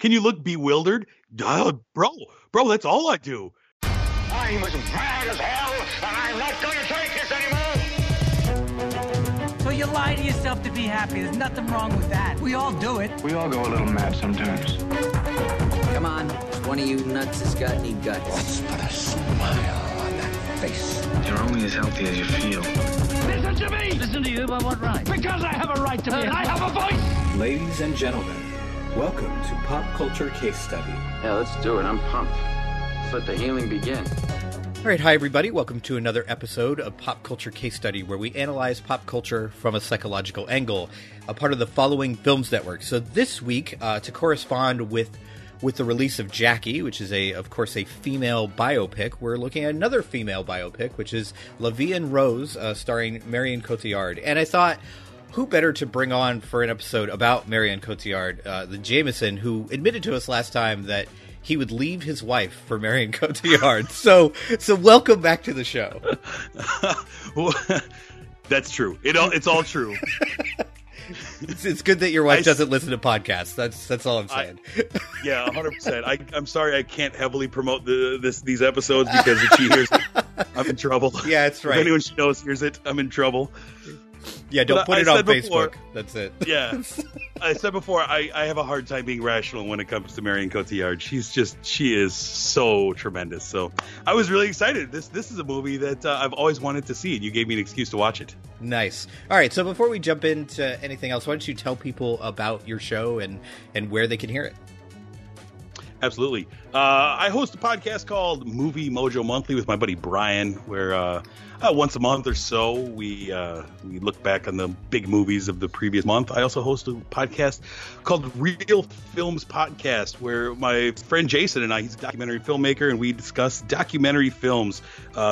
Can you look bewildered? Bro, that's all I do. I'm as mad as hell, and I'm not going to take this anymore. So you lie to yourself to be happy. There's nothing wrong with that. We all do it. We all go a little mad sometimes. Come on, one of you nuts has got any guts. Let's put a smile on that face. You're only as healthy as you feel. Listen to me! Listen to you by what right? Because I have a right to be, and I have a voice! Ladies and gentlemen, welcome to Pop Culture Case Study. Yeah, let's do it. I'm pumped. Let's let the healing begin. All right. Hi, everybody. Welcome to another episode of Pop Culture Case Study, where we analyze pop culture from a psychological angle, a part of the Following Films Network. So this week, to correspond with the release of Jackie, which is, of course, a female biopic, we're looking at another female biopic, which is La Vie en Rose, starring Marion Cotillard. And I thought, who better to bring on for an episode about Marion Cotillard than Jameson, who admitted to us last time that he would leave his wife for Marion Cotillard. So welcome back to the show. That's true. It's all true. It's good that your wife doesn't listen to podcasts. That's all I'm saying. 100%. I'm sorry I can't heavily promote these episodes, because if she hears it, I'm in trouble. Yeah, that's right. If anyone she knows hears it, I'm in trouble. Yeah, don't put it on Facebook. That's it. Yeah. I said before, I have a hard time being rational when it comes to Marion Cotillard. She is so tremendous. So I was really excited. This is a movie that I've always wanted to see, and you gave me an excuse to watch it. Nice. All right, so before we jump into anything else, why don't you tell people about your show and where they can hear it? Absolutely. I host a podcast called Movie Mojo Monthly with my buddy Brian, where once a month or so we look back on the big movies of the previous month. I also host a podcast called Real Films Podcast, where my friend Jason and I, he's a documentary filmmaker, and we discuss documentary films.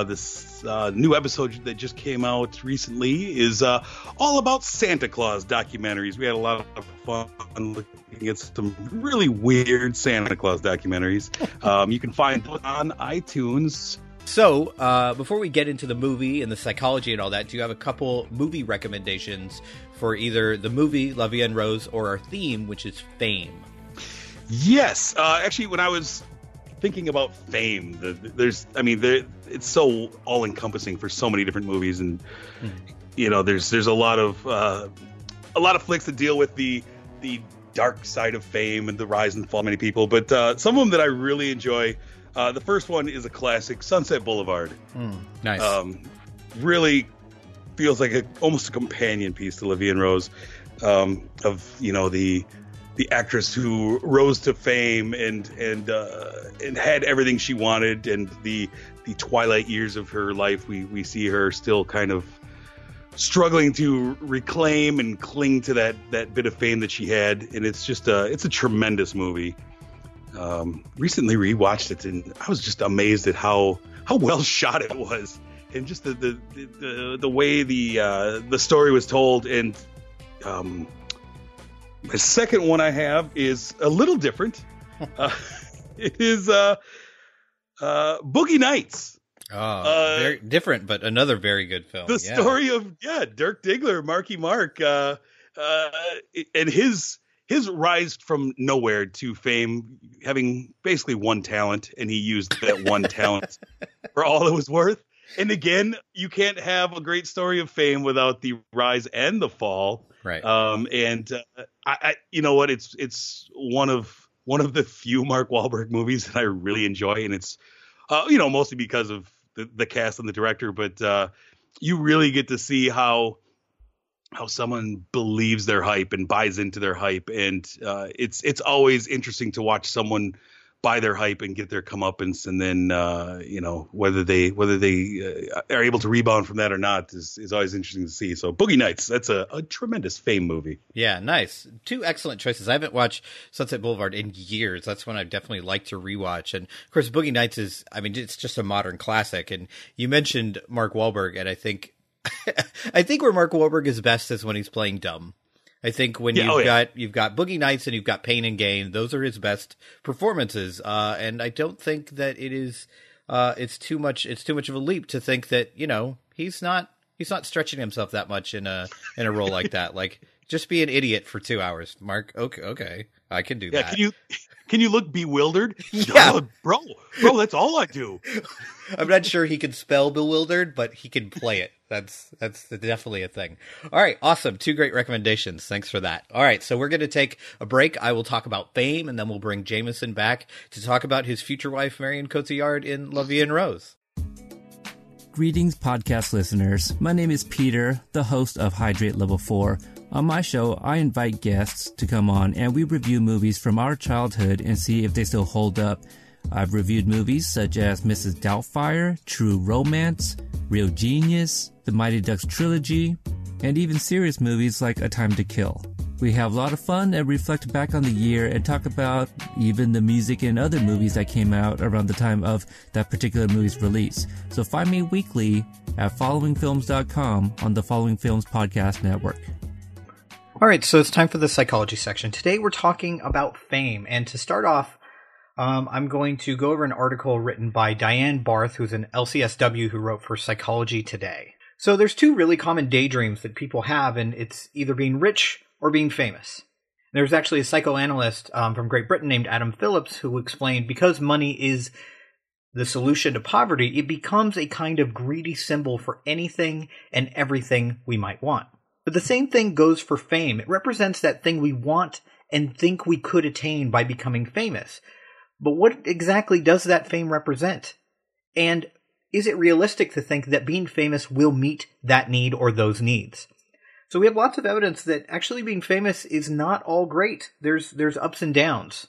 This new episode that just came out recently is all about Santa Claus documentaries. We had a lot of fun looking at some really weird Santa Claus documentaries. You can find it on iTunes. So before we get into the movie and the psychology and all that, do you have a couple movie recommendations for either the movie La Vie en Rose or our theme, which is fame? Yes. Actually, when I was thinking about fame, it's so all-encompassing for so many different movies, and you know, there's a lot of flicks that deal with the dark side of fame and the rise and fall of many people. But some of them that I really enjoy, the first one is a classic, Sunset Boulevard. Nice. Really feels like almost a companion piece to La Vie en Rose, of the actress who rose to fame and had everything she wanted, and the twilight years of her life, we see her still kind of struggling to reclaim and cling to that bit of fame that she had, and it's just a tremendous movie. Recently rewatched it, and I was just amazed at how well shot it was, and just the way the story was told. And the second one I have is a little different. It is Boogie Nights. Very different, but another very good film. The story of Dirk Diggler, Marky Mark, and his rise from nowhere to fame, having basically one talent, and he used that one talent for all it was worth. And again, you can't have a great story of fame without the rise and the fall. Right. I you know what? It's one of the few Mark Wahlberg movies that I really enjoy, and it's mostly because of the cast and the director. But you really get to see how someone believes their hype and buys into their hype, and it's always interesting to watch someone buy their hype and get their comeuppance, and then whether they are able to rebound from that or not is always interesting to see. So Boogie Nights, that's a tremendous fame movie. Yeah, nice. Two excellent choices. I haven't watched Sunset Boulevard in years. That's one I've definitely liked to rewatch. And of course, Boogie Nights is, it's just a modern classic. And you mentioned Mark Wahlberg, and I think where Mark Wahlberg is best is when he's playing dumb. I think when you've got Boogie Nights and you've got Pain and Gain, those are his best performances. And I don't think that it is it's too much of a leap to think that, he's not stretching himself that much in a role like that. Like, just be an idiot for 2 hours, Mark. Okay, I can do that. Can you Can you look bewildered? Yeah. No, bro, that's all I do. I'm not sure he can spell bewildered, but he can play it. That's definitely a thing. All right. Awesome. Two great recommendations. Thanks for that. All right. So we're going to take a break. I will talk about Fame, and then we'll bring Jameson back to talk about his future wife, Marion Cotillard, in La Vie en Rose. Greetings, podcast listeners. My name is Peter, the host of Hydrate Level 4. On my show, I invite guests to come on and we review movies from our childhood and see if they still hold up. I've reviewed movies such as Mrs. Doubtfire, True Romance, Real Genius, The Mighty Ducks Trilogy, and even serious movies like A Time to Kill. We have a lot of fun and reflect back on the year and talk about even the music and other movies that came out around the time of that particular movie's release. So find me weekly at followingfilms.com on the Following Films Podcast Network. All right, so it's time for the psychology section. Today we're talking about Fame. And to start off, I'm going to go over an article written by Diane Barth, who's an LCSW who wrote for Psychology Today. So there's two really common daydreams that people have, and it's either being rich or being famous. There's actually a psychoanalyst from Great Britain named Adam Phillips who explained because money is the solution to poverty, it becomes a kind of greedy symbol for anything and everything we might want. But the same thing goes for fame. It represents that thing we want and think we could attain by becoming famous. But what exactly does that fame represent? And is it realistic to think that being famous will meet that need or those needs? So we have lots of evidence that actually being famous is not all great. There's ups and downs.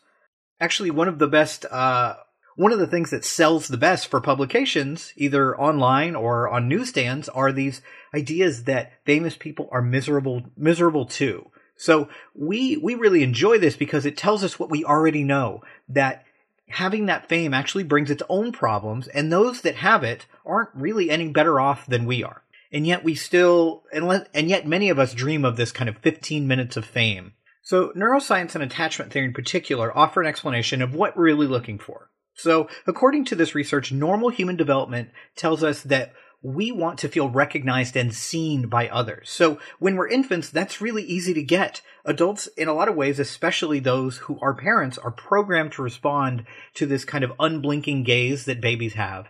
Actually, one of the things that sells the best for publications, either online or on newsstands, are these ideas that famous people are miserable too. So we really enjoy this because it tells us what we already know, that having that fame actually brings its own problems, and those that have it aren't really any better off than we are. And yet and yet many of us dream of this kind of 15 minutes of fame. So neuroscience and attachment theory in particular offer an explanation of what we're really looking for. So according to this research, normal human development tells us that we want to feel recognized and seen by others. So when we're infants, that's really easy to get. Adults, in a lot of ways, especially those who are parents, are programmed to respond to this kind of unblinking gaze that babies have.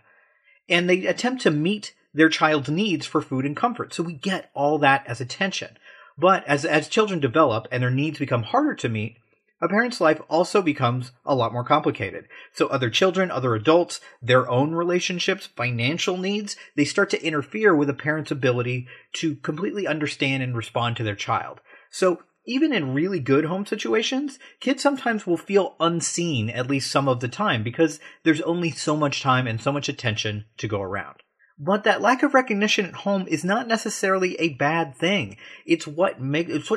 And they attempt to meet their child's needs for food and comfort. So we get all that as attention. But as children develop and their needs become harder to meet, a parent's life also becomes a lot more complicated. So other children, other adults, their own relationships, financial needs, they start to interfere with a parent's ability to completely understand and respond to their child. So even in really good home situations, kids sometimes will feel unseen, at least some of the time, because there's only so much time and so much attention to go around. But that lack of recognition at home is not necessarily a bad thing. It's what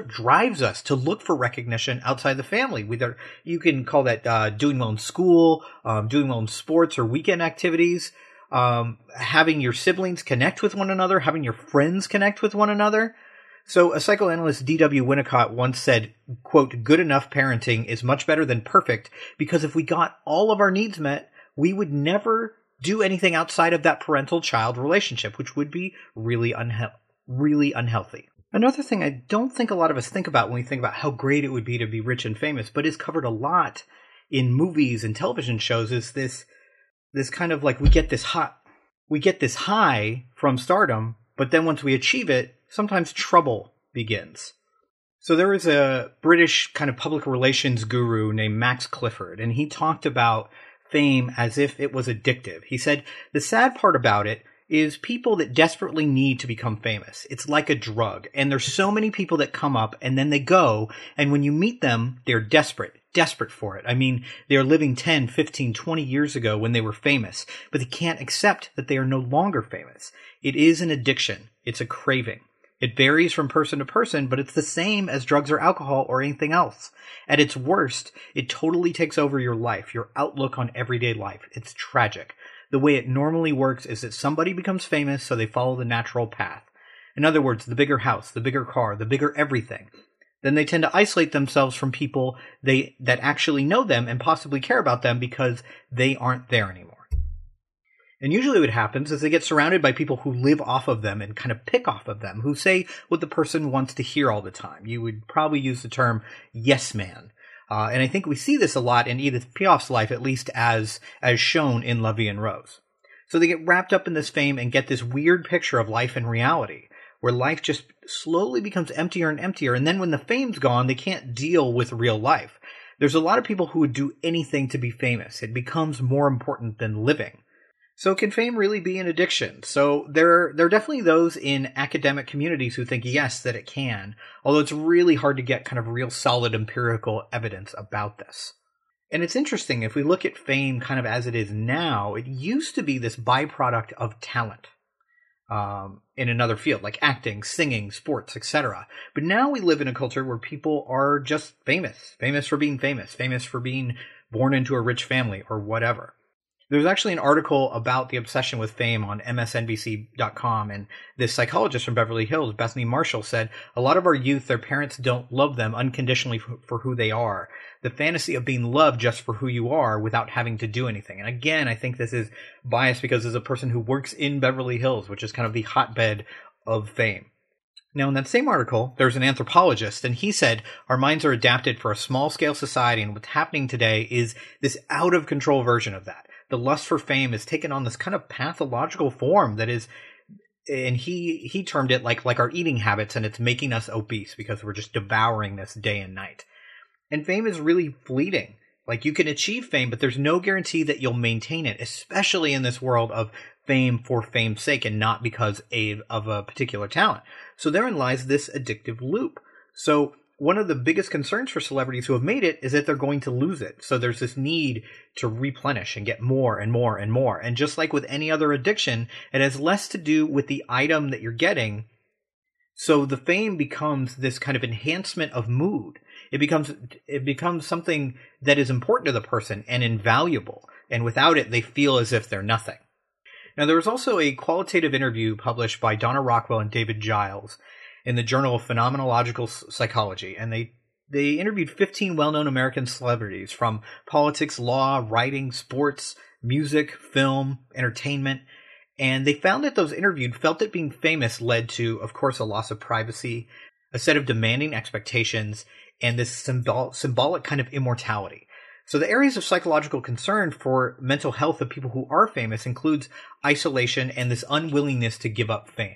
drives us to look for recognition outside the family. Whether you can call that doing well in school, doing well in sports or weekend activities, having your siblings connect with one another, having your friends connect with one another. So a psychoanalyst, D.W. Winnicott, once said, quote, "Good enough parenting is much better than perfect, because if we got all of our needs met, we would never do anything outside of that parental-child relationship, which would be really unhealthy." Another thing I don't think a lot of us think about when we think about how great it would be to be rich and famous, but is covered a lot in movies and television shows, is this kind of like we get this high from stardom, but then once we achieve it, sometimes trouble begins. So there was a British kind of public relations guru named Max Clifford, and he talked about fame as if it was addictive. He said, "The sad part about it is people that desperately need to become famous. It's like a drug, and there's so many people that come up and then they go, and when you meet them, they're desperate for it. I mean, they're living 10, 15, 20 years ago when they were famous, but they can't accept that they are no longer famous. It is an addiction. It's a craving. It varies from person to person, but it's the same as drugs or alcohol or anything else. At its worst, it totally takes over your life, your outlook on everyday life. It's tragic. The way it normally works is that somebody becomes famous, so they follow the natural path. In other words, the bigger house, the bigger car, the bigger everything. Then they tend to isolate themselves from people that actually know them and possibly care about them because they aren't there anymore. And usually what happens is they get surrounded by people who live off of them and kind of pick off of them, who say what the person wants to hear all the time. You would probably use the term yes man. And I think we see this a lot in Edith Piaf's life, at least as shown in La Vie en Rose. So they get wrapped up in this fame and get this weird picture of life and reality, where life just slowly becomes emptier and emptier. And then when the fame's gone, they can't deal with real life. There's a lot of people who would do anything to be famous. It becomes more important than living. So can fame really be an addiction? So there are definitely those in academic communities who think, yes, that it can, although it's really hard to get kind of real solid empirical evidence about this. And it's interesting, if we look at fame kind of as it is now, it used to be this byproduct of talent in another field, like acting, singing, sports, etc. But now we live in a culture where people are just famous, famous for being born into a rich family or whatever. There's actually an article about the obsession with fame on msnbc.com, and this psychologist from Beverly Hills, Bethany Marshall, said, "A lot of our youth, their parents don't love them unconditionally for who they are. The fantasy of being loved just for who you are without having to do anything." And again, I think this is biased because as a person who works in Beverly Hills, which is kind of the hotbed of fame. Now, in that same article, there's an anthropologist, and he said, "Our minds are adapted for a small-scale society, and what's happening today is this out-of-control version of that. The lust for fame has taken on this kind of pathological form that is," and he termed it like our eating habits, and it's making us obese because we're just devouring this day and night. And fame is really fleeting. Like, you can achieve fame, but there's no guarantee that you'll maintain it, especially in this world of fame for fame's sake and not because of a particular talent. So therein lies this addictive loop. So one of the biggest concerns for celebrities who have made it is that they're going to lose it. So there's this need to replenish and get more and more and more. And just like with any other addiction, it has less to do with the item that you're getting. So the fame becomes this kind of enhancement of mood. It becomes something that is important to the person and invaluable. And without it, they feel as if they're nothing. Now, there was also a qualitative interview published by Donna Rockwell and David Giles in the Journal of Phenomenological Psychology, and they interviewed 15 well-known American celebrities from politics, law, writing, sports, music, film, entertainment, and they found that those interviewed felt that being famous led to, of course, a loss of privacy, a set of demanding expectations, and this symbolic kind of immortality. So the areas of psychological concern for mental health of people who are famous includes isolation and this unwillingness to give up fame.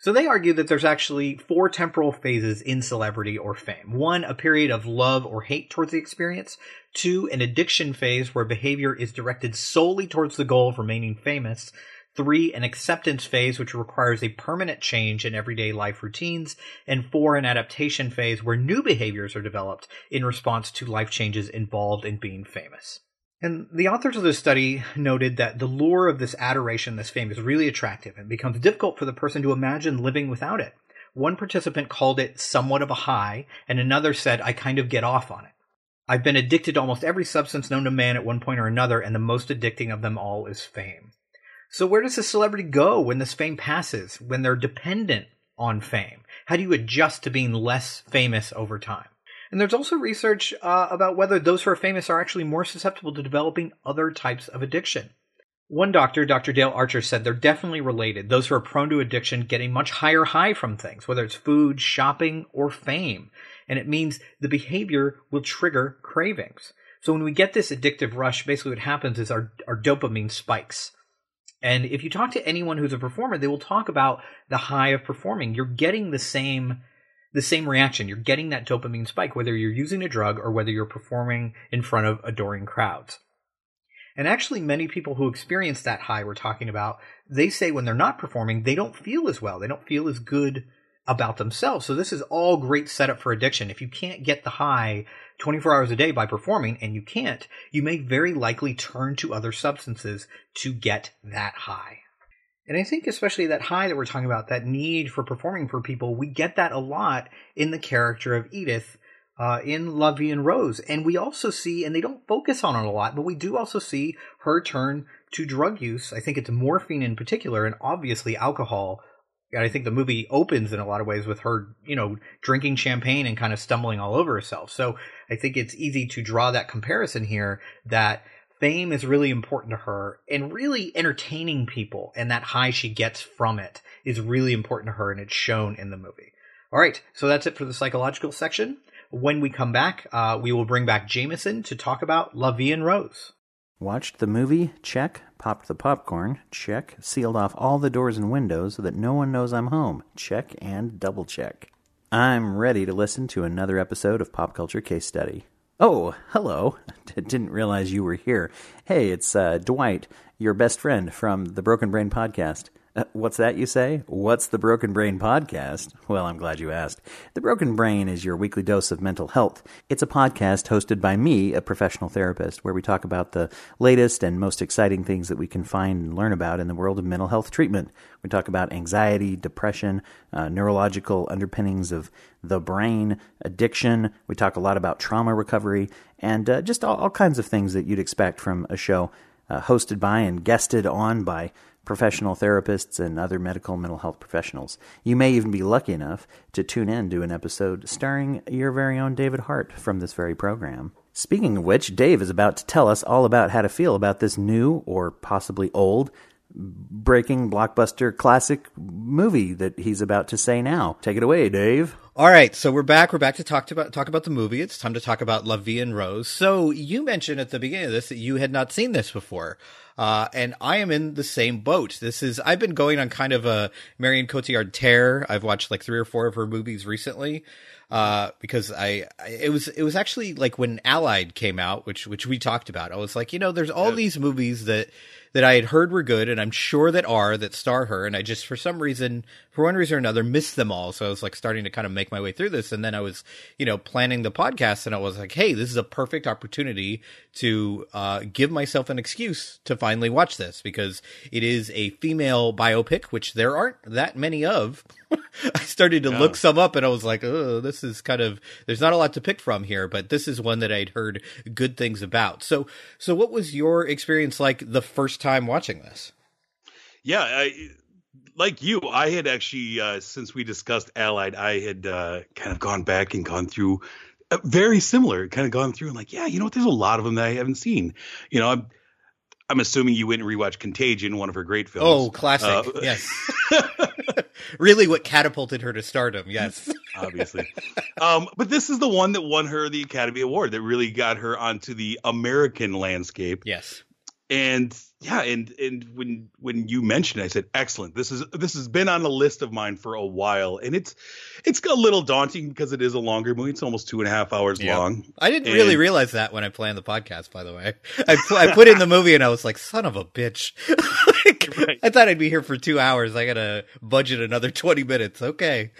So they argue that there's actually 4 temporal phases in celebrity or fame. 1, a period of love or hate towards the experience. 2, an addiction phase where behavior is directed solely towards the goal of remaining famous. 3, an acceptance phase which requires a permanent change in everyday life routines. And 4, an adaptation phase where new behaviors are developed in response to life changes involved in being famous. And the authors of this study noted that the lure of this adoration, this fame, is really attractive and becomes difficult for the person to imagine living without it. One participant called it somewhat of a high, and another said, "I kind of get off on it. I've been addicted to almost every substance known to man at one point or another, and the most addicting of them all is fame." So where does a celebrity go when this fame passes, when they're dependent on fame? How do you adjust to being less famous over time? And there's also research about whether those who are famous are actually more susceptible to developing other types of addiction. One doctor, Dr. Dale Archer, said they're definitely related. Those who are prone to addiction get a much higher high from things, whether it's food, shopping, or fame. And it means the behavior will trigger cravings. So when we get this addictive rush, basically what happens is our dopamine spikes. And if you talk to anyone who's a performer, they will talk about the high of performing. You're getting the same reaction. You're getting that dopamine spike, whether you're using a drug or whether you're performing in front of adoring crowds. And actually, many people who experience that high we're talking about, they say when they're not performing, they don't feel as well. They don't feel as good about themselves. So this is all great setup for addiction. If you can't get the high 24 hours a day by performing, and you can't, you may very likely turn to other substances to get that high. And I think especially that high that we're talking about, that need for performing for people, we get that a lot in the character of Edith in La Vie en Rose. And we also see, and they don't focus on it a lot, but we do also see her turn to drug use. I think it's morphine in particular, and obviously alcohol. And I think the movie opens in a lot of ways with her, drinking champagne and kind of stumbling all over herself. So I think it's easy to draw that comparison here that fame is really important to her, and really entertaining people and that high she gets from it is really important to her, and it's shown in the movie. All right, so that's it for the psychological section. When we come back, we will bring back Jameson to talk about La Vie en Rose. Watched the movie? Check. Popped the popcorn? Check. Sealed off all the doors and windows so that no one knows I'm home? Check and double check. I'm ready to listen to another episode of Pop Culture Case Study. Oh, hello. Didn't realize you were here. Hey, it's Dwight, your best friend from the Broken Brain Podcast. What's that you say? What's the Broken Brain Podcast? Well, I'm glad you asked. The Broken Brain is your weekly dose of mental health. It's a podcast hosted by me, a professional therapist, where we talk about the latest and most exciting things that we can find and learn about in the world of mental health treatment. We talk about anxiety, depression, neurological underpinnings of the brain, addiction. We talk a lot about trauma recovery and just all kinds of things that you'd expect from a show hosted by and guested on by professional therapists and other medical mental health professionals. You may even be lucky enough to tune in to an episode starring your very own David Hart from this very program. Speaking of which, Dave is about to tell us all about how to feel about this new or possibly old breaking blockbuster classic movie that he's about to say now. Take it away, Dave. All right, so we're back. We're back to talk about the movie. It's time to talk about La Vie en Rose. So you mentioned at the beginning of this that you had not seen this before, and I am in the same boat. I've been going on kind of a Marion Cotillard tear. I've watched like 3 or 4 of her movies recently, because it was actually like when Allied came out, which we talked about. I was like, there's all these movies that I had heard were good, and I'm sure that star her, and I just for one reason or another, missed them all. So I was like starting to kind of make my way through this, and then I was planning the podcast, and I was like, hey, this is a perfect opportunity to give myself an excuse to finally watch this, because it is a female biopic, which there aren't that many of. I started to look some up, and I was like, oh, this is kind of – there's not a lot to pick from here, but this is one that I'd heard good things about. So what was your experience like the first time watching this? Yeah, like you, I had actually, since we discussed Allied, I had kind of gone back and gone through very similar, kind of gone through and like, yeah, you know what? There's a lot of them that I haven't seen. I'm assuming you went and rewatched Contagion, one of her great films. Oh, classic. Yes. Really what catapulted her to stardom. Yes. Obviously. But this is the one that won her the Academy Award that really got her onto the American landscape. Yes. And yeah, and when you mentioned it, I said, excellent. This has been on the list of mine for a while, and it's a little daunting because it is a longer movie. It's almost 2.5 hours long. I didn't really realize that when I planned the podcast, by the way. I put in the movie and I was like, son of a bitch. Right. I thought I'd be here for 2 hours. I got to budget another 20 minutes. Okay.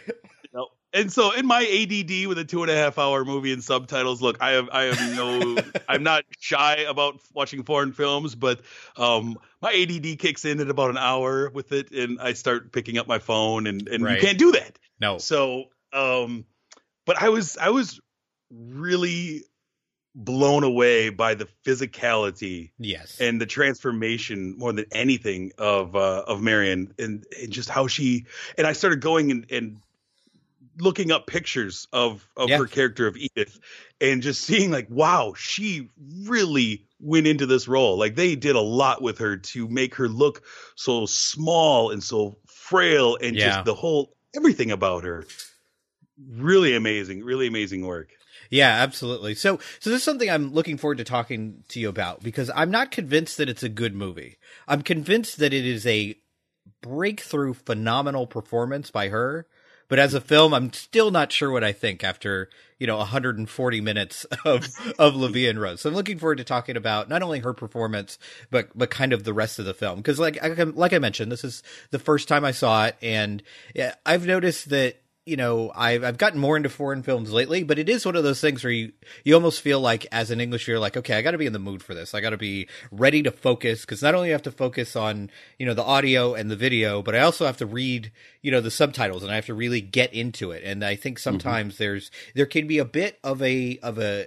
And so in my ADD with a 2.5 hour movie and subtitles, look, I'm not shy about watching foreign films, but my ADD kicks in at about an hour with it, and I start picking up my phone, and right. You can't do that. No. So, but I was really blown away by the physicality, yes, and the transformation more than anything of Marion, and just how she, and I started going and looking up pictures of her character of Edith, and just seeing like, wow, she really went into this role. Like they did a lot with her to make her look so small and so frail, and just the whole, everything about her. Really amazing work. Yeah, absolutely. So this is something I'm looking forward to talking to you about, because I'm not convinced that it's a good movie. I'm convinced that it is a breakthrough, phenomenal performance by her. But as a film, I'm still not sure what I think after, 140 minutes of La Vie en Rose. So I'm looking forward to talking about not only her performance, but kind of the rest of the film. Because like I mentioned, this is the first time I saw it. And I've noticed that, I've gotten more into foreign films lately, but it is one of those things where you almost feel like as an English, you're like, okay, I got to be in the mood for this. I got to be ready to focus, because not only have to focus on, the audio and the video, but I also have to read, the subtitles, and I have to really get into it. And I think sometimes there can be a bit of a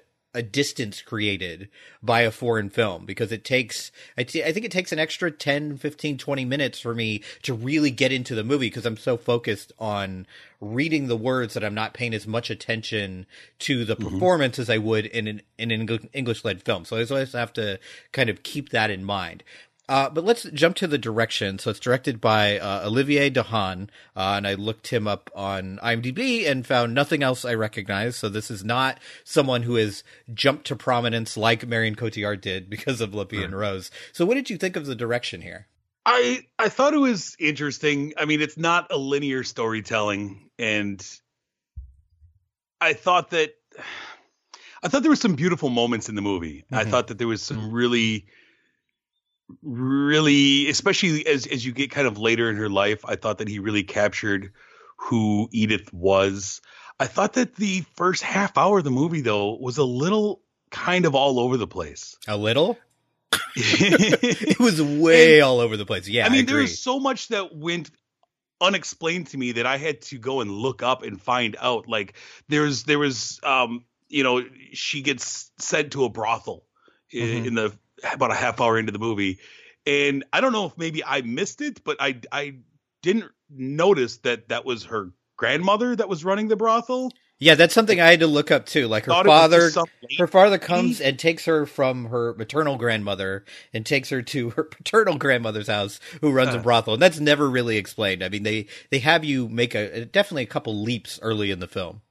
distance created by a foreign film, because I think it takes an extra 10, 15, 20 minutes for me to really get into the movie, because I'm so focused on reading the words that I'm not paying as much attention to the performance as I would in an English-led film. So I always have to kind of keep that in mind. But let's jump to the direction. So it's directed by Olivier Dahan, and I looked him up on IMDb and found nothing else I recognized. So this is not someone who has jumped to prominence like Marion Cotillard did because of La Vie en Rose. So what did you think of the direction here? I thought it was interesting. I mean, it's not a linear storytelling, and I thought that there were some beautiful moments in the movie. Mm-hmm. I thought that there was some really, especially as you get kind of later in her life, I thought that he really captured who Edith was. I thought that the first half hour of the movie, though, was a little kind of all over the place. A little? It was way all over the place. Yeah, I mean, I agree. There was so much that went unexplained to me that I had to go and look up and find out. Like, there was, you know, she gets sent to a brothel in the about a half hour into the movie, and I don't know if maybe I missed it, but I didn't notice that was her grandmother that was running the brothel. Yeah, that's something I had to look up too. Like her father comes and takes her from her maternal grandmother and takes her to her paternal grandmother's house, who runs a brothel, and that's never really explained. I mean, they have you make definitely a couple leaps early in the film.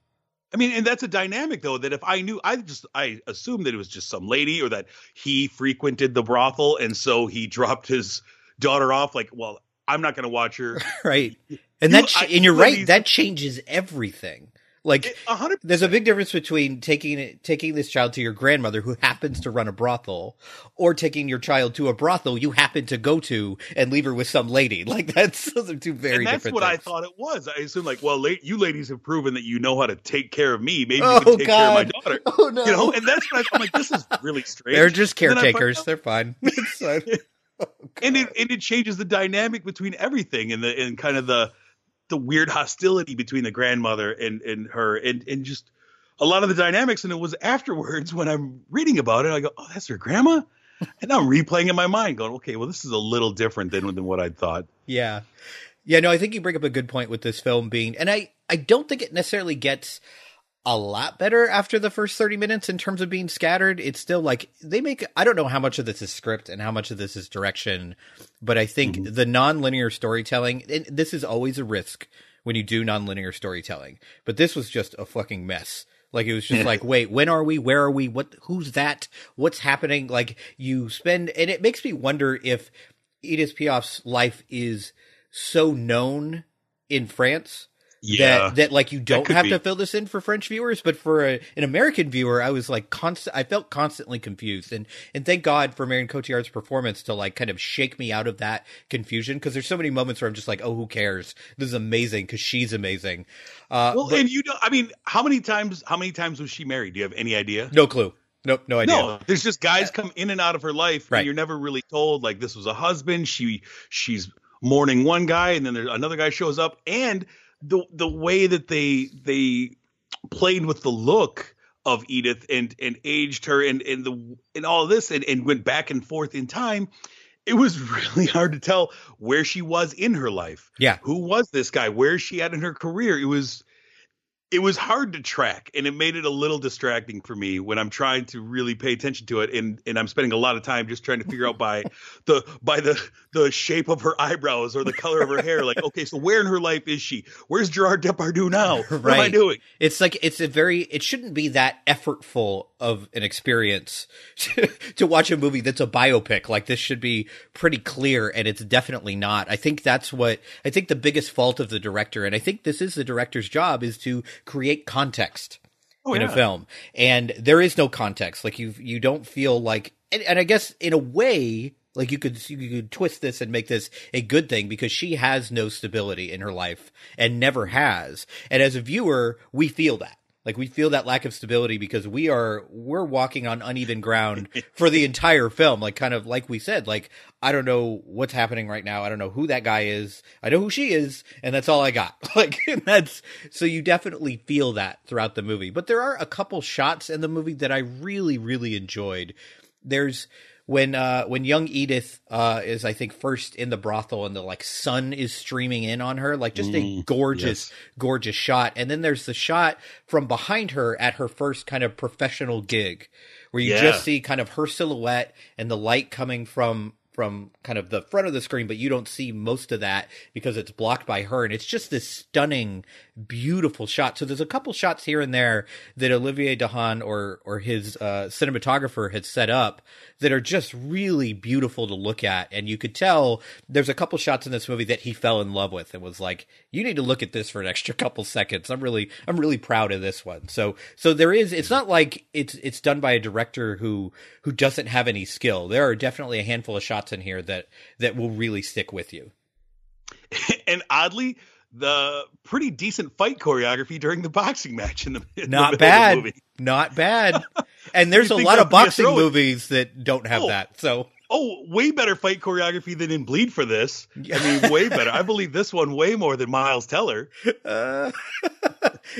I mean, and that's a dynamic, though, that if I knew, I assumed that it was just some lady, or that he frequented the brothel, and so he dropped his daughter off. Like, well, I'm not going to watch her, right? And you're right, that changes everything. Like, 100%. There's a big difference between taking this child to your grandmother, who happens to run a brothel, or taking your child to a brothel you happen to go to and leave her with some lady. Like, those are two very different things. That's what I thought it was. I assumed, like, well, you ladies have proven that you know how to take care of me. Maybe you can take care of my daughter. Oh, no. You know? And that's what I thought. Like, this is really strange. They're just caretakers. They're fine. It's fine. Oh, and it changes the dynamic between everything, and the weird hostility between the grandmother and her, and just a lot of the dynamics. And it was afterwards, when I'm reading about it, I go, oh, that's her grandma? And I'm replaying in my mind going, okay, well, this is a little different than what I thought. Yeah. Yeah, no, I think you bring up a good point with this film being, and I don't think it necessarily gets a lot better after the first 30 minutes in terms of being scattered. It's still like I don't know how much of this is script and how much of this is direction, but I think the nonlinear storytelling, and this is always a risk when you do nonlinear storytelling, but this was just a fucking mess. Like, it was just like, wait, when are we? Where are we? What, who's that? What's happening? Like, you spend, and it makes me wonder if Edith Piaf's life is so known in France. Yeah. That like you don't have to fill this in for French viewers, but for an American viewer, I was like I felt constantly confused, and thank God for Marion Cotillard's performance to like kind of shake me out of that confusion, because there's so many moments where I'm just like, oh, who cares? This is amazing because she's amazing. And you know, I mean, how many times was she married? Do you have any idea? No clue. Nope, no idea. No, there's just guys come in and out of her life, right. And you're never really told, like, this was a husband. She's mourning one guy, and then there's another guy shows up, and the way that they played with the look of Edith and aged her and all of this and went back and forth in time, it was really hard to tell where she was in her life. Yeah. Who was this guy? Where is she at in her career? It was hard to track, and it made it a little distracting for me when I'm trying to really pay attention to it, and I'm spending a lot of time just trying to figure out by the shape of her eyebrows or the color of her hair, like, okay, so where in her life is she? Where's Gerard Depardieu now? Right. What am I doing? It's like it shouldn't be that effortful of an experience to watch a movie that's a biopic. Like, this should be pretty clear, and it's definitely not. I think the biggest fault of the director, and I think this is the director's job, is to create context in a film, and there is no context. Like, you don't feel like, and I guess in a way, like, you could twist this and make this a good thing, because she has no stability in her life and never has, and as a viewer we feel that. Like, we feel that lack of stability because we're walking on uneven ground for the entire film. Like, kind of like we said, like, I don't know what's happening right now. I don't know who that guy is. I know who she is, and that's all I got. Like, so you definitely feel that throughout the movie. But there are a couple shots in the movie that I really, really enjoyed. There's when young Edith is, I think, first in the brothel, and the like sun is streaming in on her, like, just a gorgeous, gorgeous shot. And then there's the shot from behind her at her first kind of professional gig, where you just see kind of her silhouette and the light coming from from kind of the front of the screen, but you don't see most of that because it's blocked by her. And it's just this stunning, beautiful shot. So there's a couple shots here and there that Olivier Dahan or his cinematographer had set up that are just really beautiful to look at. And you could tell there's a couple shots in this movie that he fell in love with and was like, you need to look at this for an extra couple seconds. I'm really proud of this one. So there is, it's not like it's done by a director who doesn't have any skill. There are definitely a handful of shots in here that will really stick with you. And oddly, the pretty decent fight choreography during the boxing match in the Not bad. And there's a lot of boxing movies that don't have that. So way better fight choreography than in Bleed for this. I mean, way better. I believe this one way more than Miles Teller.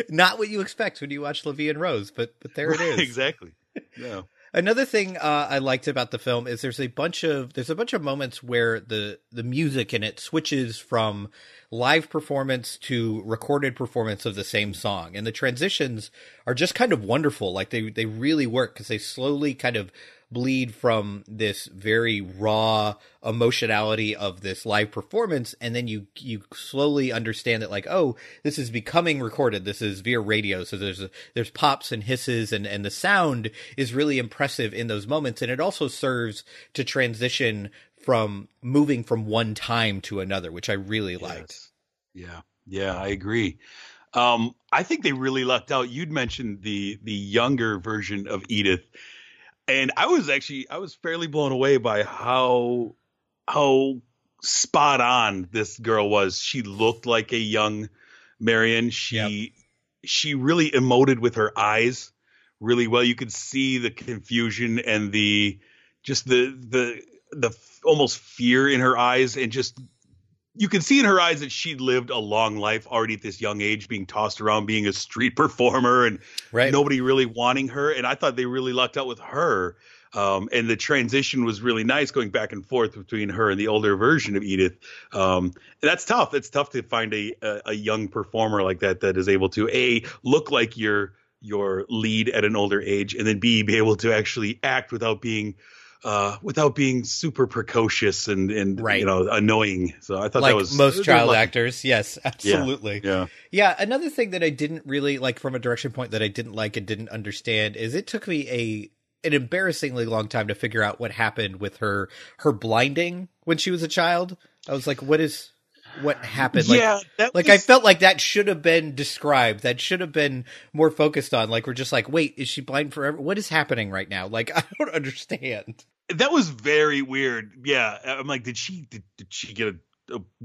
Not what you expect when you watch La Vie en Rose, but there it is. Exactly. No. Another thing I liked about the film is there's a bunch of moments where the music in it switches from live performance to recorded performance of the same song. And the transitions are just kind of wonderful. Like they really work because they slowly kind of bleed from this very raw emotionality of this live performance, and then you slowly understand that, like, oh, this is becoming recorded, this is via radio, so there's pops and hisses, and the sound is really impressive in those moments. And it also serves to transition from moving from one time to another, which I really liked. Yeah, I agree. I think they really lucked out. You'd mentioned the younger version of Edith, and I was fairly blown away by how spot on this girl was. She looked like a young Marion. She really emoted with her eyes really well. You could see the confusion and the almost fear in her eyes, and just you could see in her eyes that she lived a long life already at this young age, being tossed around, being a street performer, and nobody really wanting her. And I thought they really lucked out with her. And the transition was really nice, going back and forth between her and the older version of Edith. That's tough. It's tough to find a young performer like that is able to, A, look like your lead at an older age, and then B, be able to actually act without being super precocious and annoying. So I thought, like, that was most child actors. Yes, absolutely. Yeah. Another thing that I didn't really like from a direction point that I didn't like and didn't understand is it took me an embarrassingly long time to figure out what happened with her blinding when she was a child. I was like, what happened? I felt like that should have been described. That should have been more focused on. Like, we're just like, wait, is she blind forever? What is happening right now? Like, I don't understand. That was very weird. Yeah. I'm like, did she get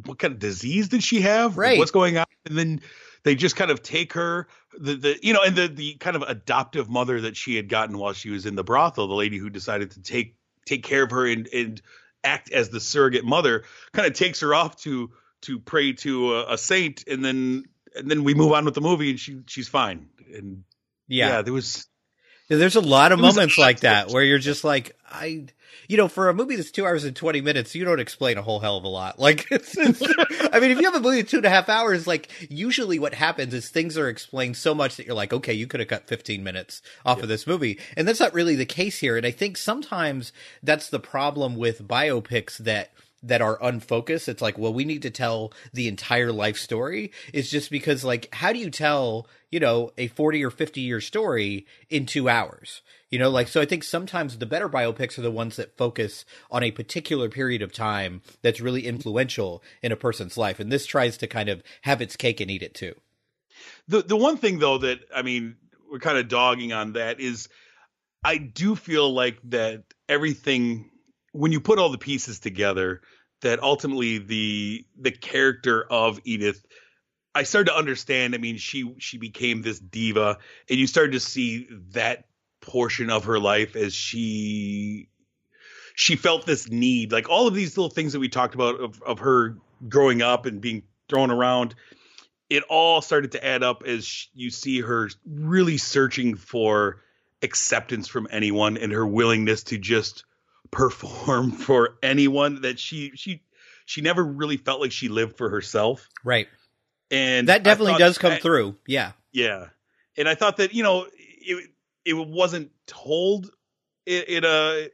what kind of disease did she have? Right. Like, what's going on? And then they just kind of take her, the kind of adoptive mother that she had gotten while she was in the brothel, the lady who decided to take care of her and act as the surrogate mother, kind of takes her off to pray to a saint, and then we move on with the movie, and she's fine. And there's a lot of moments like that where you're just like, for a movie that's 2 hours and 20 minutes, you don't explain a whole hell of a lot. Like, I mean, if you have a movie of 2.5 hours, like, usually what happens is things are explained so much that you're like, okay, you could have cut 15 minutes off of this movie. And that's not really the case here. And I think sometimes that's the problem with biopics that are unfocused. It's like, well, we need to tell the entire life story. It's just because, like, how do you tell, a 40 or 50 year story in 2 hours? So I think sometimes the better biopics are the ones that focus on a particular period of time that's really influential in a person's life. And this tries to kind of have its cake and eat it too. The one thing, though, that, I mean, we're kind of dogging on that is I do feel like that everything, when you put all the pieces together, that ultimately the character of Edith, I started to understand. I mean, she became this diva, and you started to see that portion of her life as she felt this need, like all of these little things that we talked about of her growing up and being thrown around. It all started to add up as you see her really searching for acceptance from anyone, and her willingness to just perform for anyone, that she never really felt like she lived for herself. Right. And that definitely does come through. Yeah. Yeah. And I thought that, it wasn't told in a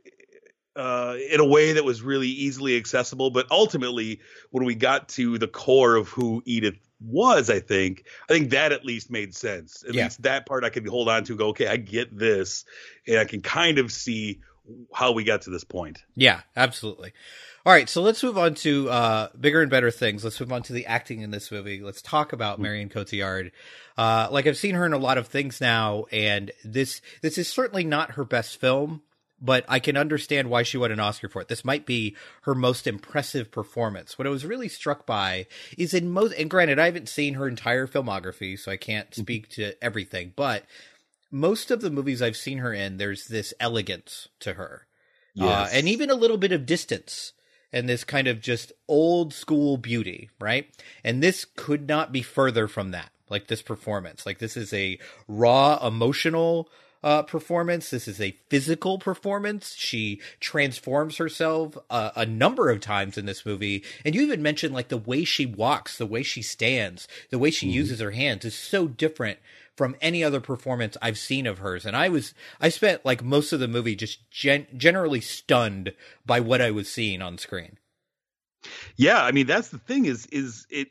in a way that was really easily accessible. But ultimately, when we got to the core of who Edith was, I think that at least made sense. At least that part I could hold on to and go, okay, I get this. And I can kind of see how we got to this point. Yeah, absolutely. All right, so let's move on to bigger and better things. Let's move on to the acting in this movie. Let's talk about Marion Cotillard. Like, I've seen her in a lot of things now, and this is certainly not her best film, but I can understand why she won an Oscar for it. This might be her most impressive performance. What I was really struck by is and granted, I haven't seen her entire filmography, so I can't speak to everything, but most of the movies I've seen her in, there's this elegance to her, and even a little bit of distance. And this kind of just old school beauty, right? And this could not be further from that, like this performance. Like, this is a raw, emotional performance. This is a physical performance. She transforms herself a number of times in this movie. And you even mentioned, like, the way she walks, the way she stands, the way she uses her hands is so different from any other performance I've seen of hers. And I spent like most of the movie just generally stunned by what I was seeing on screen. Yeah. I mean, that's the thing is it,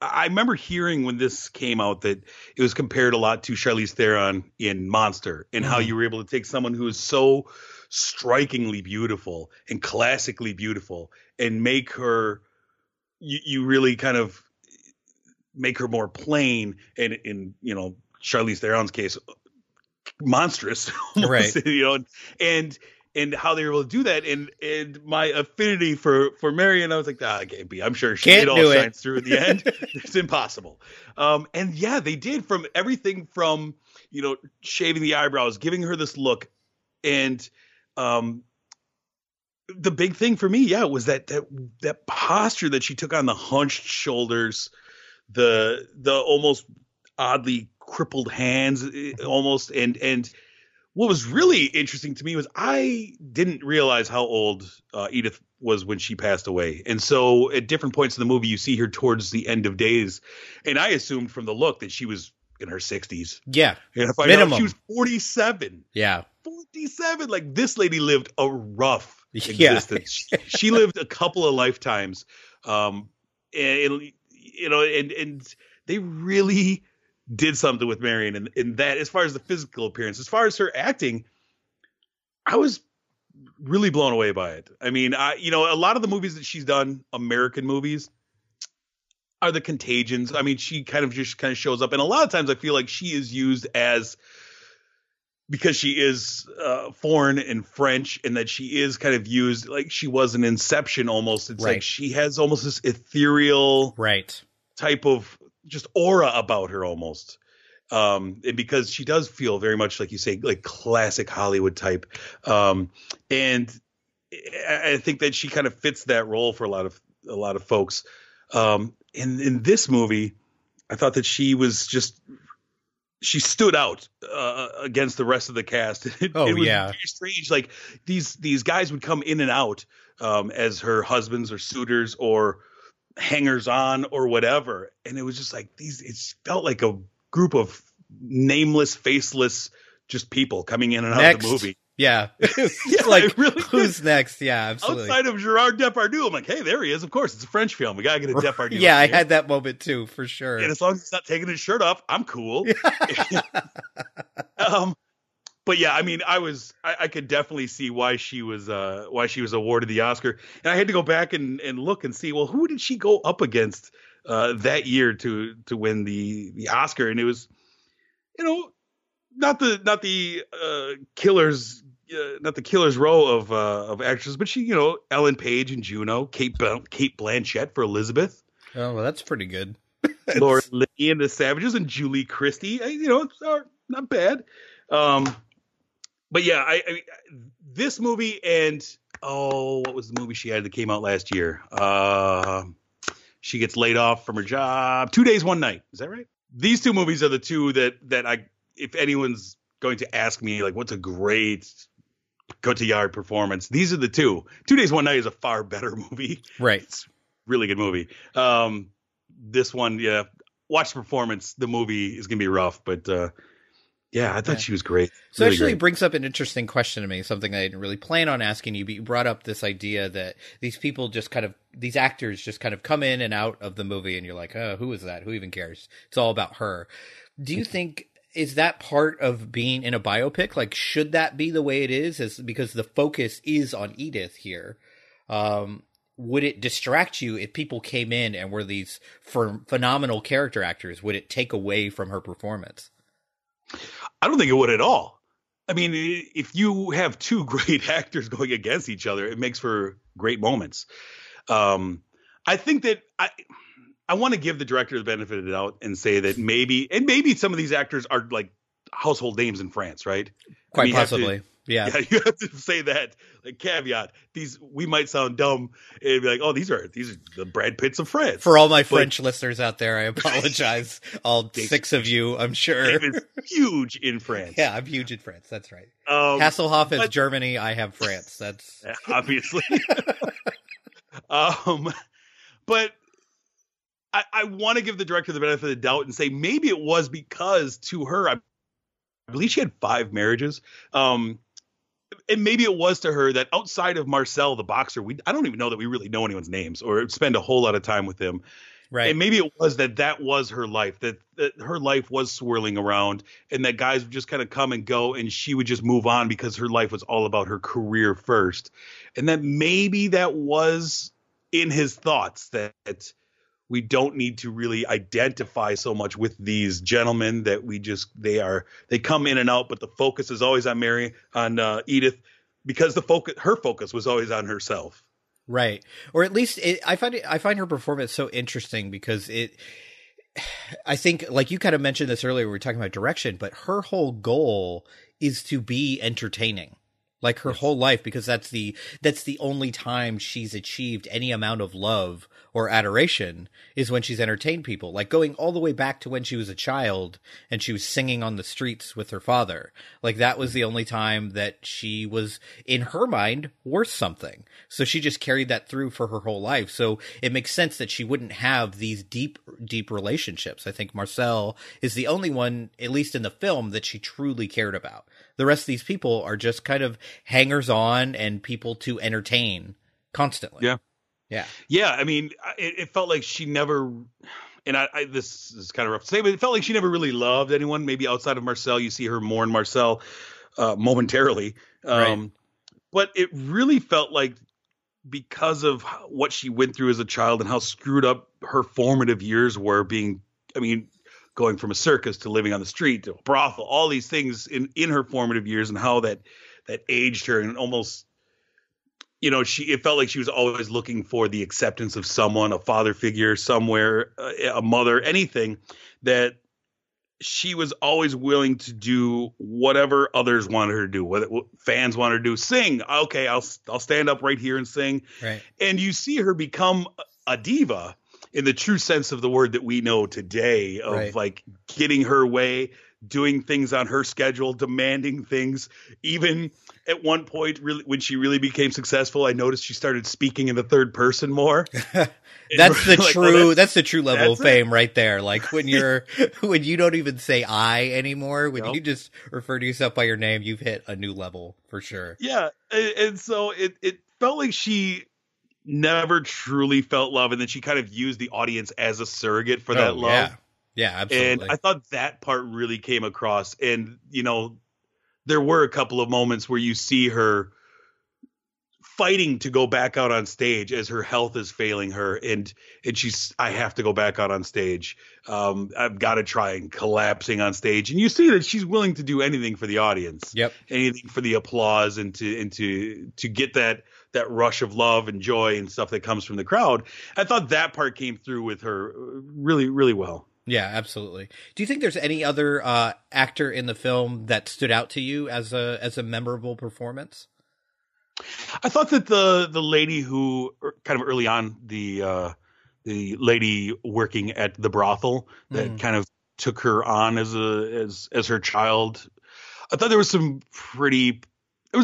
I remember hearing when this came out that it was compared a lot to Charlize Theron in Monster, and how you were able to take someone who is so strikingly beautiful and classically beautiful and make her, you really kind of make her more plain and, you know, Charlize Theron's case, monstrous, almost, right? You know, and how they were able to do that, and my affinity for Marion, I was like, I can't be. I'm sure it all shines through in the end. It's impossible. And yeah, they did, from everything from, you know, shaving the eyebrows, giving her this look, and the big thing for me, was that posture that she took on, the hunched shoulders, the almost oddly crippled hands almost. And what was really interesting to me was I didn't realize how old Edith was when she passed away. And so at different points in the movie, you see her towards the end of days. And I assumed from the look that she was in her 60s. Yeah. And if I know, she was 47. Yeah. 47. Like, this lady lived a rough existence. She lived a couple of lifetimes. And they really did something with Marion, and that, as far as the physical appearance, as far as her acting, I was really blown away by it. I mean, a lot of the movies that she's done, American movies, are the Contagions. I mean, she kind of shows up, and a lot of times I feel like she is used as, because she is foreign and French, and that she is kind of used like she was an Inception almost. It's like she has almost this ethereal type of just aura about her almost. And because she does feel very much, like you say, like classic Hollywood type. And I think that she kind of fits that role for a lot of folks. And in this movie, I thought that she was just, she stood out against the rest of the cast. It was very strange. Like, these guys would come in and out as her husbands or suitors or hangers on or whatever. And it was just like it felt like a group of nameless, faceless, just people coming in and out of the movie. Yeah. Like, really, who's next? Yeah, absolutely. Outside of Gerard Depardieu, I'm like, hey, there he is. Of course, it's a French film. We got to get a Depardieu. Yeah, I had that moment too, for sure. And as long as he's not taking his shirt off, I'm cool. But yeah, I mean, I could definitely see why she was awarded the Oscar. And I had to go back and look and see, well, who did she go up against that year to win the Oscar? And it was, you know, not the killer's row of actors, but she, you know, Ellen Page and Juno, Kate Blanchett for Elizabeth. Oh, well, that's pretty good. Laura Linney and the Savages, and Julie Christie. You know, it's not bad. But yeah, I this movie and what was the movie she had that came out last year? She gets laid off from her job. 2 Days, 1 Night. Is that right? These two movies are the two that I. If anyone's going to ask me, like, what's a great Cotillard performance, these are the two. 2 Days, 1 Night is a far better movie. Right. It's a really good movie. This one, watch the performance. The movie is going to be rough, but Yeah, I thought she was great. So really actually great. Brings up an interesting question to me, something I didn't really plan on asking you, but you brought up this idea that these people just kind of, these actors just kind of come in and out of the movie, and you're like, oh, who is that? Who even cares? It's all about her. Do you think, is that part of being in a biopic? Like, should that be the way it is because the focus is on Edith here. Would it distract you if people came in and were these phenomenal character actors? Would it take away from her performance? I don't think it would at all. I mean, if you have two great actors going against each other, it makes for great moments. I think that I want to give the director the benefit of the doubt and say that maybe some of these actors are like household names in France, right? Quite possibly. Yeah, you have to say that, like, caveat. These, we might sound dumb and be like, "Oh, these are the Brad Pitts of France." For all my French listeners out there, I apologize. All six of you, I'm sure. David's huge in France. Yeah, I'm huge in France. That's right. Hasselhoff is Germany. I have France. That's obviously. But I want to give the director the benefit of the doubt and say maybe it was because to her, I believe she had 5 marriages. And maybe it was to her that outside of Marcel, the boxer, I don't even know that we really know anyone's names or spend a whole lot of time with him. Right. And maybe it was that was her life, that her life was swirling around and that guys would just kind of come and go and she would just move on because her life was all about her career first. And that maybe that was in his thoughts that we don't need to really identify so much with these gentlemen that they come in and out, but the focus is always on Edith, because her focus was always on herself. Right. Or at least I find her performance so interesting because I think, like you kind of mentioned this earlier, we were talking about direction, but her whole goal is to be entertaining. Like her whole life, because that's the only time she's achieved any amount of love or adoration is when she's entertained people. Like going all the way back to when she was a child and she was singing on the streets with her father. Like that was the only time that she was, in her mind, worth something. So she just carried that through for her whole life. So it makes sense that she wouldn't have these deep, deep relationships. I think Marcel is the only one, at least in the film, that she truly cared about. The rest of these people are just kind of hangers-on and people to entertain constantly. Yeah. Yeah. Yeah. I mean, it felt like she never – and I this is kind of rough to say, but it felt like she never really loved anyone. Maybe outside of Marcel, you see her mourn Marcel momentarily. Right. But it really felt like because of what she went through as a child and how screwed up her formative years were being – I mean – going from a circus to living on the street to a brothel, all these things in her formative years and how that aged her and almost, you know, it felt like she was always looking for the acceptance of someone, a father figure somewhere, a mother, anything, that she was always willing to do whatever others wanted her to do, whether fans wanted her to do, sing. Okay, I'll stand up right here and sing. Right. And you see her become a diva in the true sense of the word that we know today of right. Like getting her way, doing things on her schedule, demanding things. Even at one point really, when she really became successful, I noticed she started speaking in the third person more. That's the true level of fame right there. Like when you don't even say I anymore, when you just refer to yourself by your name, you've hit a new level for sure. Yeah. And so it felt like she never truly felt love, and then she kind of used the audience as a surrogate for that love. Yeah, absolutely. And I thought that part really came across. And, you know, there were a couple of moments where you see her fighting to go back out on stage as her health is failing her, and she's, I have to go back out on stage. I've got to try, and collapsing on stage, and you see that she's willing to do anything for the audience. Yep, anything for the applause and to get that rush of love and joy and stuff that comes from the crowd. I thought that part came through with her really, really well. Yeah, absolutely. Do you think there's any other actor in the film that stood out to you as a memorable performance? I thought that the lady who kind of early on, the lady working at the brothel that kind of took her on as her child. I thought there was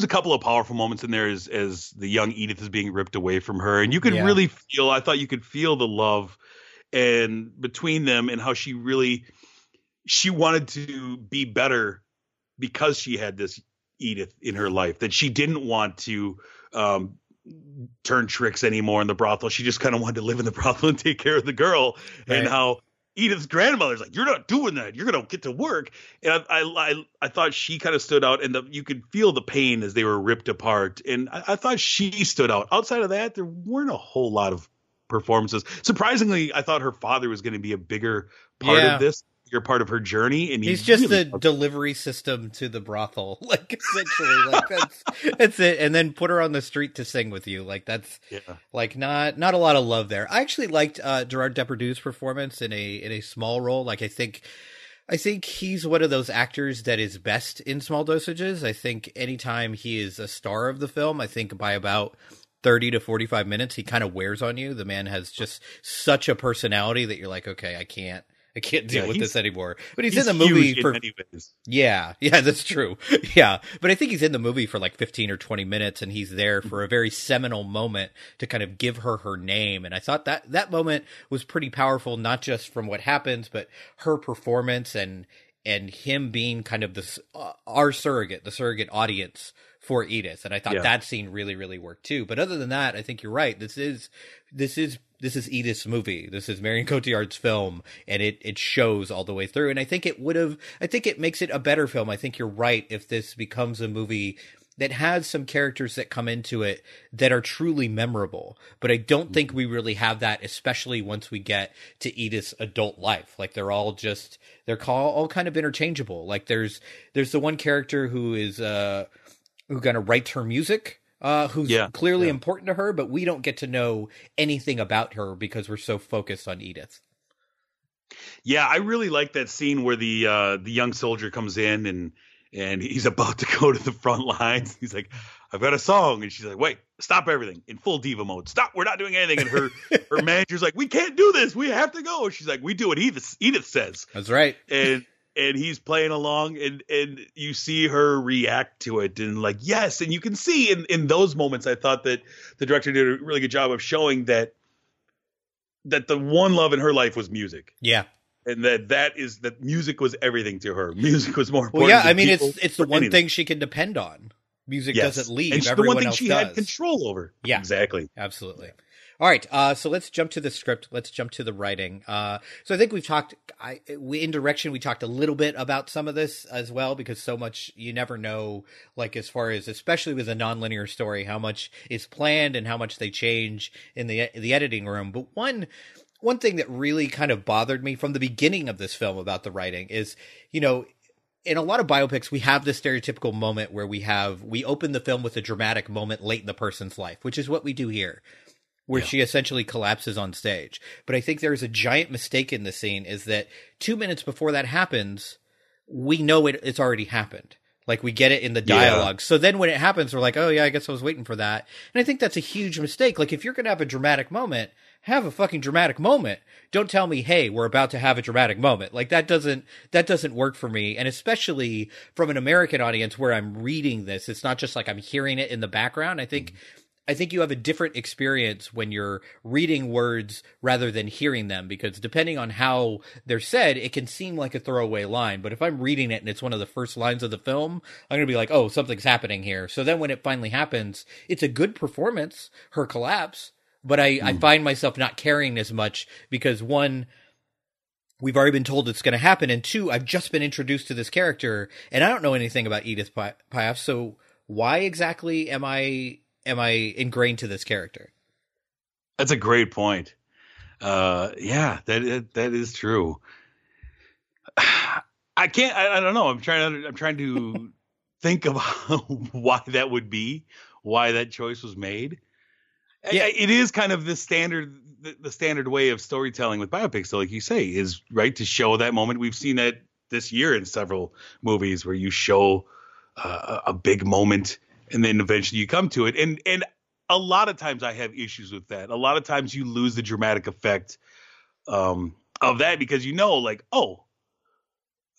a couple of powerful moments in there as the young Edith is being ripped away from her. And you could really feel, I thought you could feel the love and between them and how she really, she wanted to be better because she had this Edith in her life, that she didn't want to turn tricks anymore in the brothel. She just kind of wanted to live in the brothel and take care of the girl. Right. And how Edith's grandmother's like, you're not doing that. You're going to get to work. And I thought she kind of stood out, and you could feel the pain as they were ripped apart. And I thought she stood out. Outside of that, there weren't a whole lot of performances. Surprisingly, I thought her father was going to be a bigger part of this. You're part of her journey, and he's just really the delivery system to the brothel, like, essentially. Like, that's it. And then put her on the street to sing with you. Like, that's like not a lot of love there. I actually liked Gerard Depardieu's performance in a small role. Like, I think he's one of those actors that is best in small dosages. I think anytime he is a star of the film, I think by about 30 to 45 minutes, he kind of wears on you. The man has just such a personality that you're like, okay, I can't deal with this anymore. But he's in the movie for many ways. Yeah, that's true. Yeah, but I think he's in the movie for like 15 or 20 minutes, and he's there for a very seminal moment to kind of give her her name. And I thought that moment was pretty powerful, not just from what happens, but her performance and him being kind of this the surrogate audience for Edith. And I thought that scene really, really worked too. But other than that, I think you're right. This is Edith's movie. This is Marion Cotillard's film, and it shows all the way through. And I think it makes it a better film. I think you're right if this becomes a movie that has some characters that come into it that are truly memorable. But I don't think we really have that, especially once we get to Edith's adult life. Like, they're all kind of interchangeable. Like, there's the one character who is who kind of writes her music, who's clearly important to her, but we don't get to know anything about her because we're so focused on Edith. Yeah, I really like that scene where the young soldier comes in and he's about to go to the front lines. He's like, I've got a song. And she's like, wait, stop everything, in full diva mode. Stop. We're not doing anything. And her manager's like, we can't do this. We have to go. She's like, we do what Edith says. That's right. And he's playing along, and you see her react to it, and like, yes. And you can see in those moments, I thought that the director did a really good job of showing that the one love in her life was music. Yeah. And that music was everything to her. Music was more important. Well, yeah, I mean, it's the one thing she can depend on. Music doesn't leave. And everyone the one thing she had control over. Yeah, exactly. Absolutely. All right, so let's jump to the script. Let's jump to the writing. So I think we've talked in direction. We talked a little bit about some of this as well, because so much you never know, like, as far as, especially with a nonlinear story, how much is planned and how much they change in the editing room. But one thing that really kind of bothered me from the beginning of this film about the writing is, you know, in a lot of biopics, we have this stereotypical moment where we open the film with a dramatic moment late in the person's life, which is what we do here, where she essentially collapses on stage. But I think there is a giant mistake in the scene, is that 2 minutes before that happens, we know it's already happened. Like, we get it in the dialogue. Yeah. So then when it happens, we're like, oh yeah, I guess I was waiting for that. And I think that's a huge mistake. Like, if you're going to have a dramatic moment, have a fucking dramatic moment. Don't tell me, hey, we're about to have a dramatic moment. Like, that doesn't work for me. And especially from an American audience where I'm reading this, it's not just like I'm hearing it in the background. I think you have a different experience when you're reading words rather than hearing them, because depending on how they're said, it can seem like a throwaway line. But if I'm reading it and it's one of the first lines of the film, I'm going to be like, oh, something's happening here. So then when it finally happens, it's a good performance, her collapse. But I find myself not caring as much because, one, we've already been told it's going to happen. And two, I've just been introduced to this character and I don't know anything about Edith Piaf. So why exactly am I ingrained to this character? That's a great point. That is true. I don't know. I'm trying to think of why that would be, why that choice was made. Yeah. It is kind of the standard way of storytelling with biopics. So like you say, is right to show that moment. We've seen that this year in several movies where you show a big moment, and then eventually you come to it. And a lot of times I have issues with that. A lot of times you lose the dramatic effect of that, because you know, like, oh,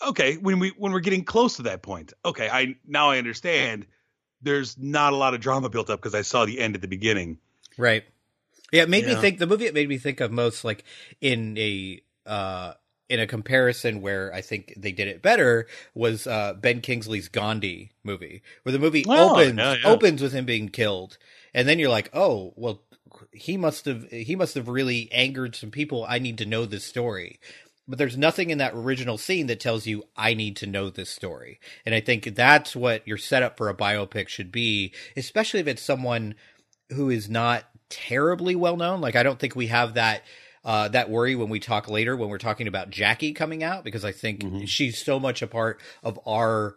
okay, when we're getting close to that point, okay, I understand there's not a lot of drama built up because I saw the end at the beginning. Right. Yeah, it made me think – the movie it made me think of most, like, in a in a comparison where I think they did it better was Ben Kingsley's Gandhi movie, where the movie opens with him being killed. And then you're like, oh, well, he must have really angered some people. I need to know this story. But there's nothing in that original scene that tells you, I need to know this story. And I think that's what your setup for a biopic should be, especially if it's someone who is not terribly well known. Like, I don't think we have that worry when we talk later, when we're talking about Jackie coming out, because I think she's so much a part of our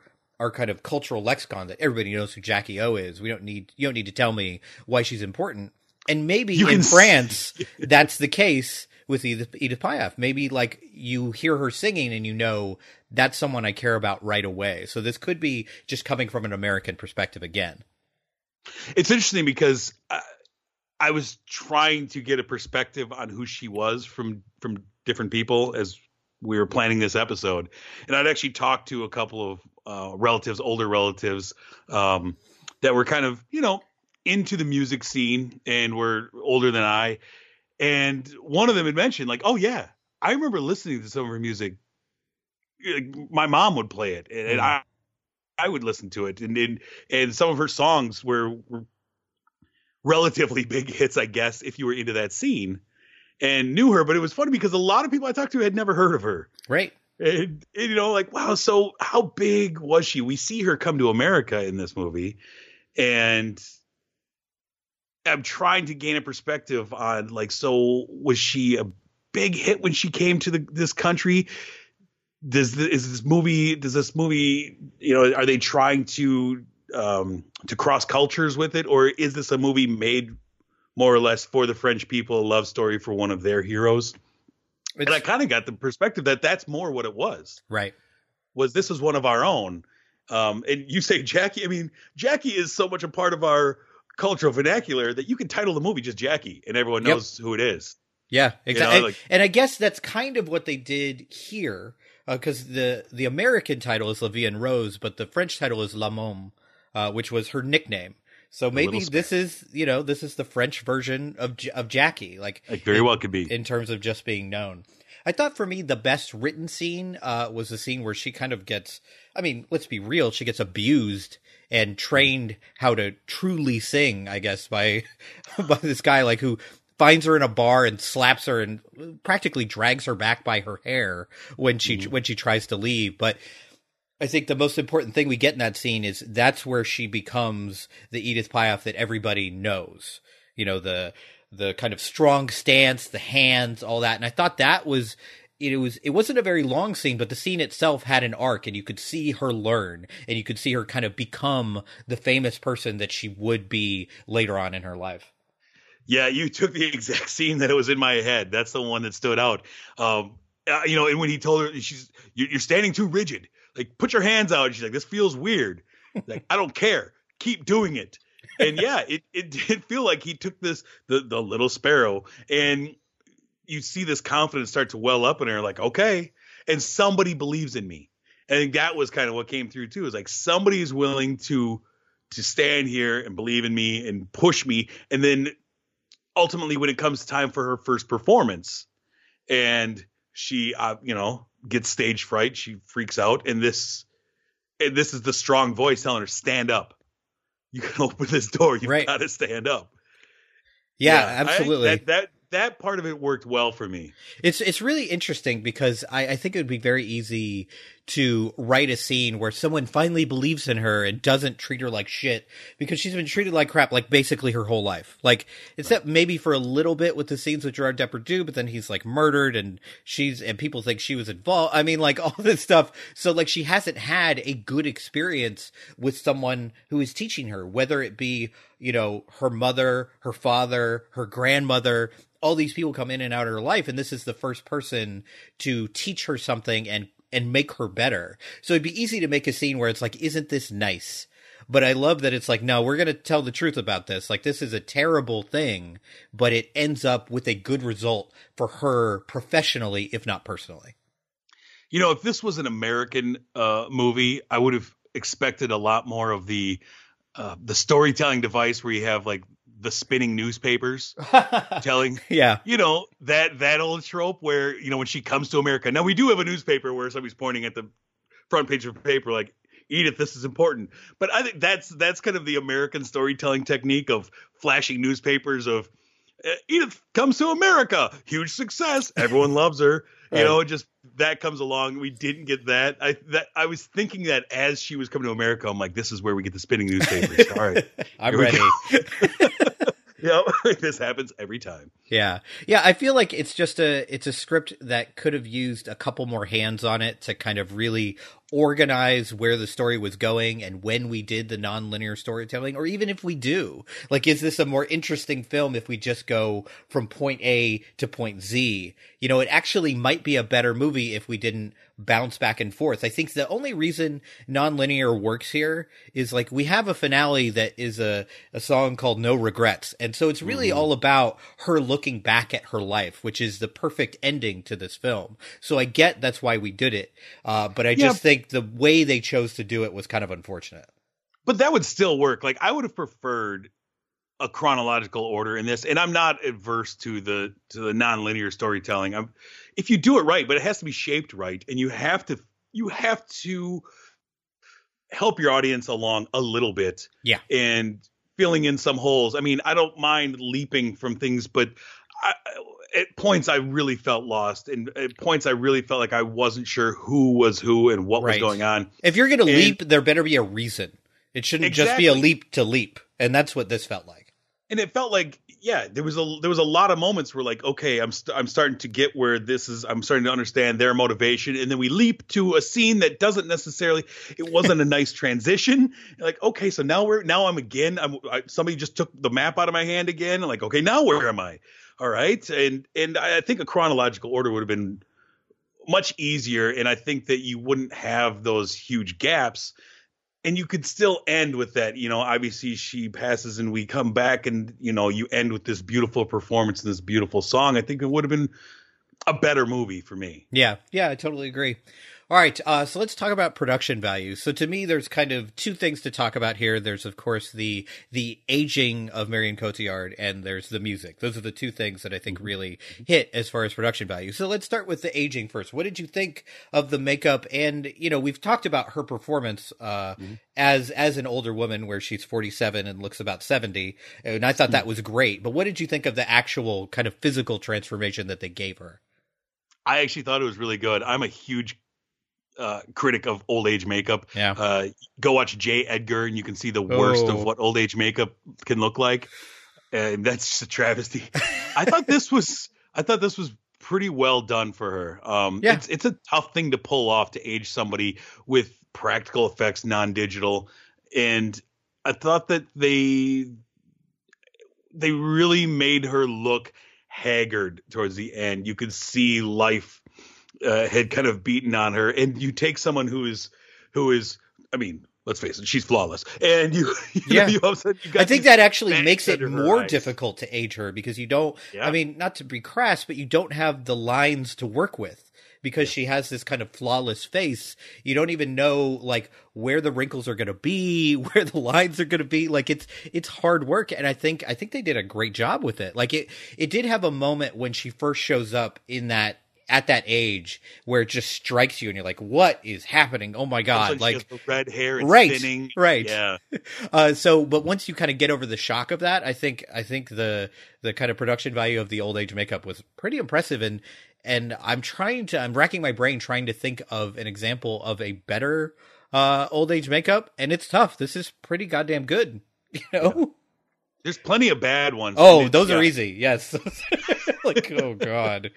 kind of cultural lexicon that everybody knows who Jackie O is. You don't need to tell me why she's important. And maybe in France, that's the case with Edith Piaf. Maybe like you hear her singing and you know that's someone I care about right away. So this could be just coming from an American perspective again. It's interesting because I was trying to get a perspective on who she was from different people as we were planning this episode. And I'd actually talked to a couple of older relatives that were kind of, into the music scene and were older than I. And one of them had mentioned like, oh, yeah, I remember listening to some of her music. My mom would play it and I would listen to it. And some of her songs were relatively big hits, I guess, if you were into that scene and knew her. But it was funny because a lot of people I talked to had never heard of her. Right. And like, wow. So how big was she? We see her come to America in this movie. And I'm trying to gain a perspective on like, so was she a big hit when she came to this country? Does this movie, are they trying to cross cultures with it? Or is this a movie made more or less for the French people, a love story for one of their heroes? And I kind of got the perspective that that's more what it was. Right. This was one of our own. And you say Jackie. I mean, Jackie is so much a part of our cultural vernacular that you can title the movie just Jackie and everyone knows who it is. Yeah, exactly. And I guess that's kind of what they did here. Because the American title is La Vie en Rose, but the French title is La Môme, which was her nickname. So maybe this is the French version of Jackie. Like it very well could be in terms of just being known. I thought for me the best written scene was the scene where she kind of gets. I mean, let's be real. She gets abused and trained how to truly sing, I guess, by this guy like who finds her in a bar and slaps her and practically drags her back by her hair when she tries to leave. But I think the most important thing we get in that scene is that's where she becomes the Edith Piaf that everybody knows, the kind of strong stance, the hands, all that. And I thought that was, it wasn't a very long scene, but the scene itself had an arc and you could see her learn and you could see her kind of become the famous person that she would be later on in her life. Yeah, you took the exact scene that it was in my head. That's the one that stood out. And when he told her, you're standing too rigid. Like, put your hands out. And she's like, this feels weird. Like, I don't care. Keep doing it. And yeah, it did feel like he took this, the little sparrow. And you see this confidence start to well up in her. Like, okay. And somebody believes in me. And I think that was kind of what came through too. Is like, somebody is willing to stand here and believe in me and push me. And then ultimately, when it comes time for her first performance and she, gets stage fright, she freaks out. And this is the strong voice telling her, stand up. You can open this door. You've got to stand up. Yeah, absolutely. That part of it worked well for me. It's really interesting because I think it would be very easy to write a scene where someone finally believes in her and doesn't treat her like shit because she's been treated like crap, like basically her whole life. Like, except maybe for a little bit with the scenes with Gerard Depardieu, but then he's like murdered and people think she was involved. I mean, like all this stuff. So like she hasn't had a good experience with someone who is teaching her, whether it be, her mother, her father, her grandmother. All these people come in and out of her life, and this is the first person to teach her something and make her better. So it'd be easy to make a scene where it's like, isn't this nice? But I love that it's like, no, we're going to tell the truth about this. Like, this is a terrible thing, but it ends up with a good result for her professionally, if not personally. If this was an American movie, I would have expected a lot more of the storytelling device where you have like the spinning newspapers telling, you know, that old trope where, you know, when she comes to America. Now, we do have a newspaper where somebody's pointing at the front page of the paper like, Edith, this is important. But I think that's kind of the American storytelling technique of flashing newspapers of Edith comes to America, huge success, everyone loves her. Right. You know, just that comes along. We didn't get that. I was thinking that as she was coming to America, I'm like, this is where we get the spinning newspapers. All right, I'm ready. Yeah, this happens every time. Yeah. Yeah, I feel like it's just it's a script that could have used a couple more hands on it to kind of really organize where the story was going and when we did the nonlinear storytelling, or even if we do. Like, is this a more interesting film if we just go from point A to point Z? You know, it actually might be a better movie if we didn't bounce back and forth. I think the only reason nonlinear works here is like we have a finale that is a song called No Regrets. And so it's really all about her looking back at her life, which is the perfect ending to this film. So I get that's why we did it. But I just think the way they chose to do it was kind of unfortunate. But that would still work. Like, I would have preferred a chronological order in this, and I'm not adverse to the nonlinear storytelling. If you do it right, but it has to be shaped right, and you have to help your audience along a little bit, and filling in some holes. I mean, I don't mind leaping from things, but at points I really felt lost, and at points I really felt like I wasn't sure who was who and what was going on. If you're going to leap, there better be a reason. It shouldn't just be a leap to leap, and that's what this felt like. And it felt like, there was a lot of moments where like, okay, I'm starting to get where this is. I'm starting to understand their motivation. And then we leap to a scene that doesn't necessarily, it wasn't a nice transition. Like, okay, so now somebody just took the map out of my hand again. I'm like, okay, now where am I? All right. And I think a chronological order would have been much easier. And I think that you wouldn't have those huge gaps. And you could still end with that, you know, obviously she passes and we come back and, you know, you end with this beautiful performance and this beautiful song. I think it would have been a better movie for me. Yeah. Yeah, I totally agree. All right. So let's talk about production value. So to me, there's kind of two things to talk about here. There's, of course, the aging of Marion Cotillard, and there's the music. Those are the two things that I think really hit as far as production value. So let's start with the aging first. What did you think of the makeup? And, you know, we've talked about her performance as an older woman where she's 47 and looks about 70. And I thought that was great. But what did you think of the actual kind of physical transformation that they gave her? I actually thought it was really good. I'm a huge critic of old age makeup. Yeah. Go watch J. Edgar and you can see the worst of what old age makeup can look like. And that's just a travesty. I thought this was pretty well done for her. It's a tough thing to pull off, to age somebody with practical effects, non-digital. And I thought that they really made her look haggard towards the end. You could see life had kind of beaten on her, and you take someone who is, I mean, let's face it, she's flawless, and I think that actually makes it more difficult to age her, because you don't, I mean, not to be crass, but you don't have the lines to work with, because she has this kind of flawless face. You don't even know like where the wrinkles are going to be, where the lines are going to be. Like, it's hard work. And I think they did a great job with it. Like, it did have a moment when she first shows up in that, at that age, where it just strikes you and you're like, what is happening? Oh my God. Like the red hair, it's thinning. Right. Yeah. But once you kind of get over the shock of that, I think the kind of production value of the old age makeup was pretty impressive. And I'm racking my brain trying to think of an example of a better, old age makeup. And it's tough. This is pretty goddamn good. You know? Yeah. There's plenty of bad ones. Oh, those are easy. Yes. Like, oh God.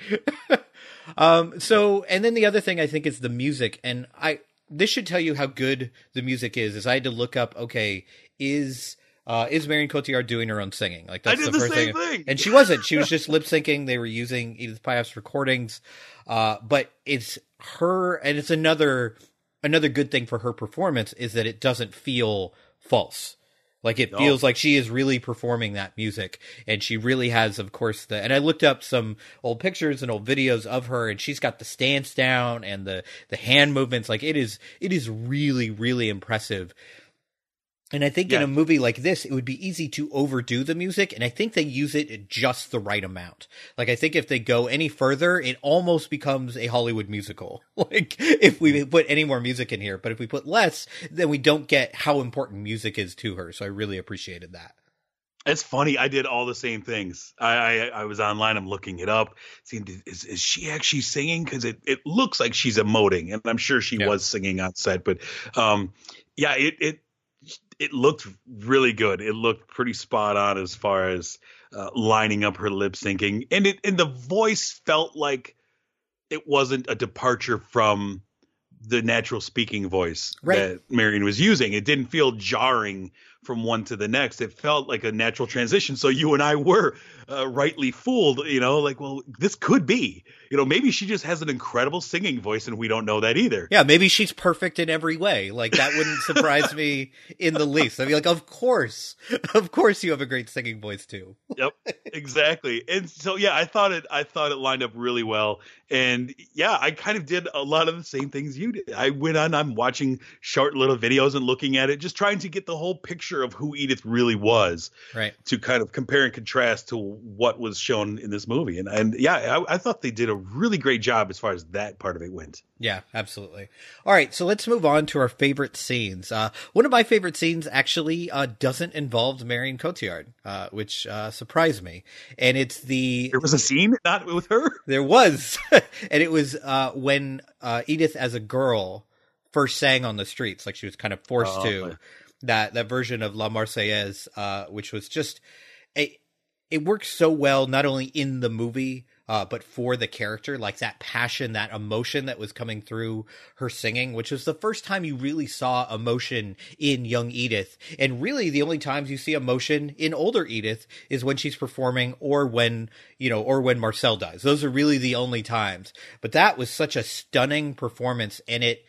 And then the other thing I think is the music, and this should tell you how good the music is I had to look up, okay, is Marion Cotillard doing her own singing? Like, that's the first thing. And she wasn't, she was just lip syncing. They were using Edith Piaf's recordings, but it's her, and it's another good thing for her performance is that it doesn't feel false. Like, it feels like she is really performing that music, and she really has, of course, and I looked up some old pictures and old videos of her, and she's got the stance down and the hand movements. Like, it is really, really impressive. And I think in a movie like this, it would be easy to overdo the music, and I think they use it at just the right amount. Like, I think if they go any further, it almost becomes a Hollywood musical. Like, if we put any more music in here, but if we put less, then we don't get how important music is to her. So I really appreciated that. It's funny. I did all the same things. I was online. I'm looking it up. Is she actually singing? Because it looks like she's emoting, and I'm sure she was singing on set. But it looked really good. It looked pretty spot on as far as lining up her lip syncing, and the voice felt like it wasn't a departure from the natural speaking voice that Marion was using. It didn't feel jarring from one to the next. It felt like a natural transition. So you and I were rightly fooled, like, well, this could be, maybe she just has an incredible singing voice and we don't know that either. Yeah. Maybe she's perfect in every way. Like, that wouldn't surprise me in the least. I'd be like, of course you have a great singing voice too. Yep, exactly. And so, yeah, I thought it lined up really well. And yeah, I kind of did a lot of the same things you did. I went on, I'm watching short little videos and looking at it, just trying to get the whole picture of who Edith really was, right, to kind of compare and contrast to what was shown in this movie. And yeah, I thought they did a really great job as far as that part of it went. Yeah, absolutely. All right. So let's move on to our favorite scenes. One of my favorite scenes actually doesn't involve Marion Cotillard, which surprised me. And it's there was a scene not with her? There was. And it was when Edith as a girl first sang on the streets, like she was kind of forced to. That version of La Marseillaise, which was just it works so well, not only in the movie, but for the character, like that passion, that emotion that was coming through her singing, which was the first time you really saw emotion in young Edith. And really the only times you see emotion in older Edith is when she's performing or when, or when Marcel dies. Those are really the only times. But that was such a stunning performance, and it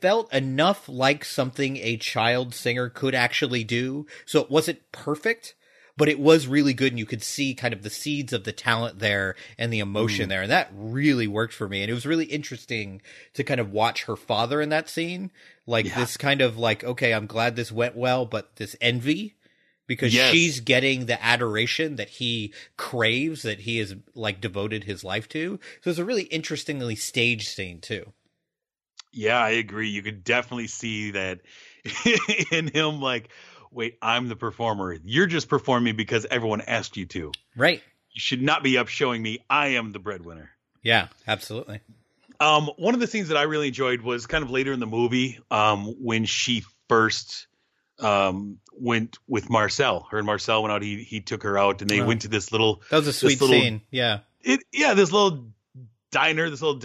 felt enough like something a child singer could actually do. So it wasn't perfect, but it was really good, and you could see kind of the seeds of the talent there and the emotion there. And that really worked for me. And it was really interesting to kind of watch her father in that scene. Like this kind of like, okay, I'm glad this went well, but this envy, because she's getting the adoration that he craves, that he has like devoted his life to. So it's a really interestingly staged scene too. Yeah, I agree. You could definitely see that in him, like, wait, I'm the performer. You're just performing because everyone asked you to. Right. You should not be up showing me I am the breadwinner. Yeah, absolutely. One of the scenes that I really enjoyed was kind of later in the movie when she first went with Marcel. Her and Marcel went out. He took her out, and they went to this little. That was a sweet scene. Yeah. This little diner, this little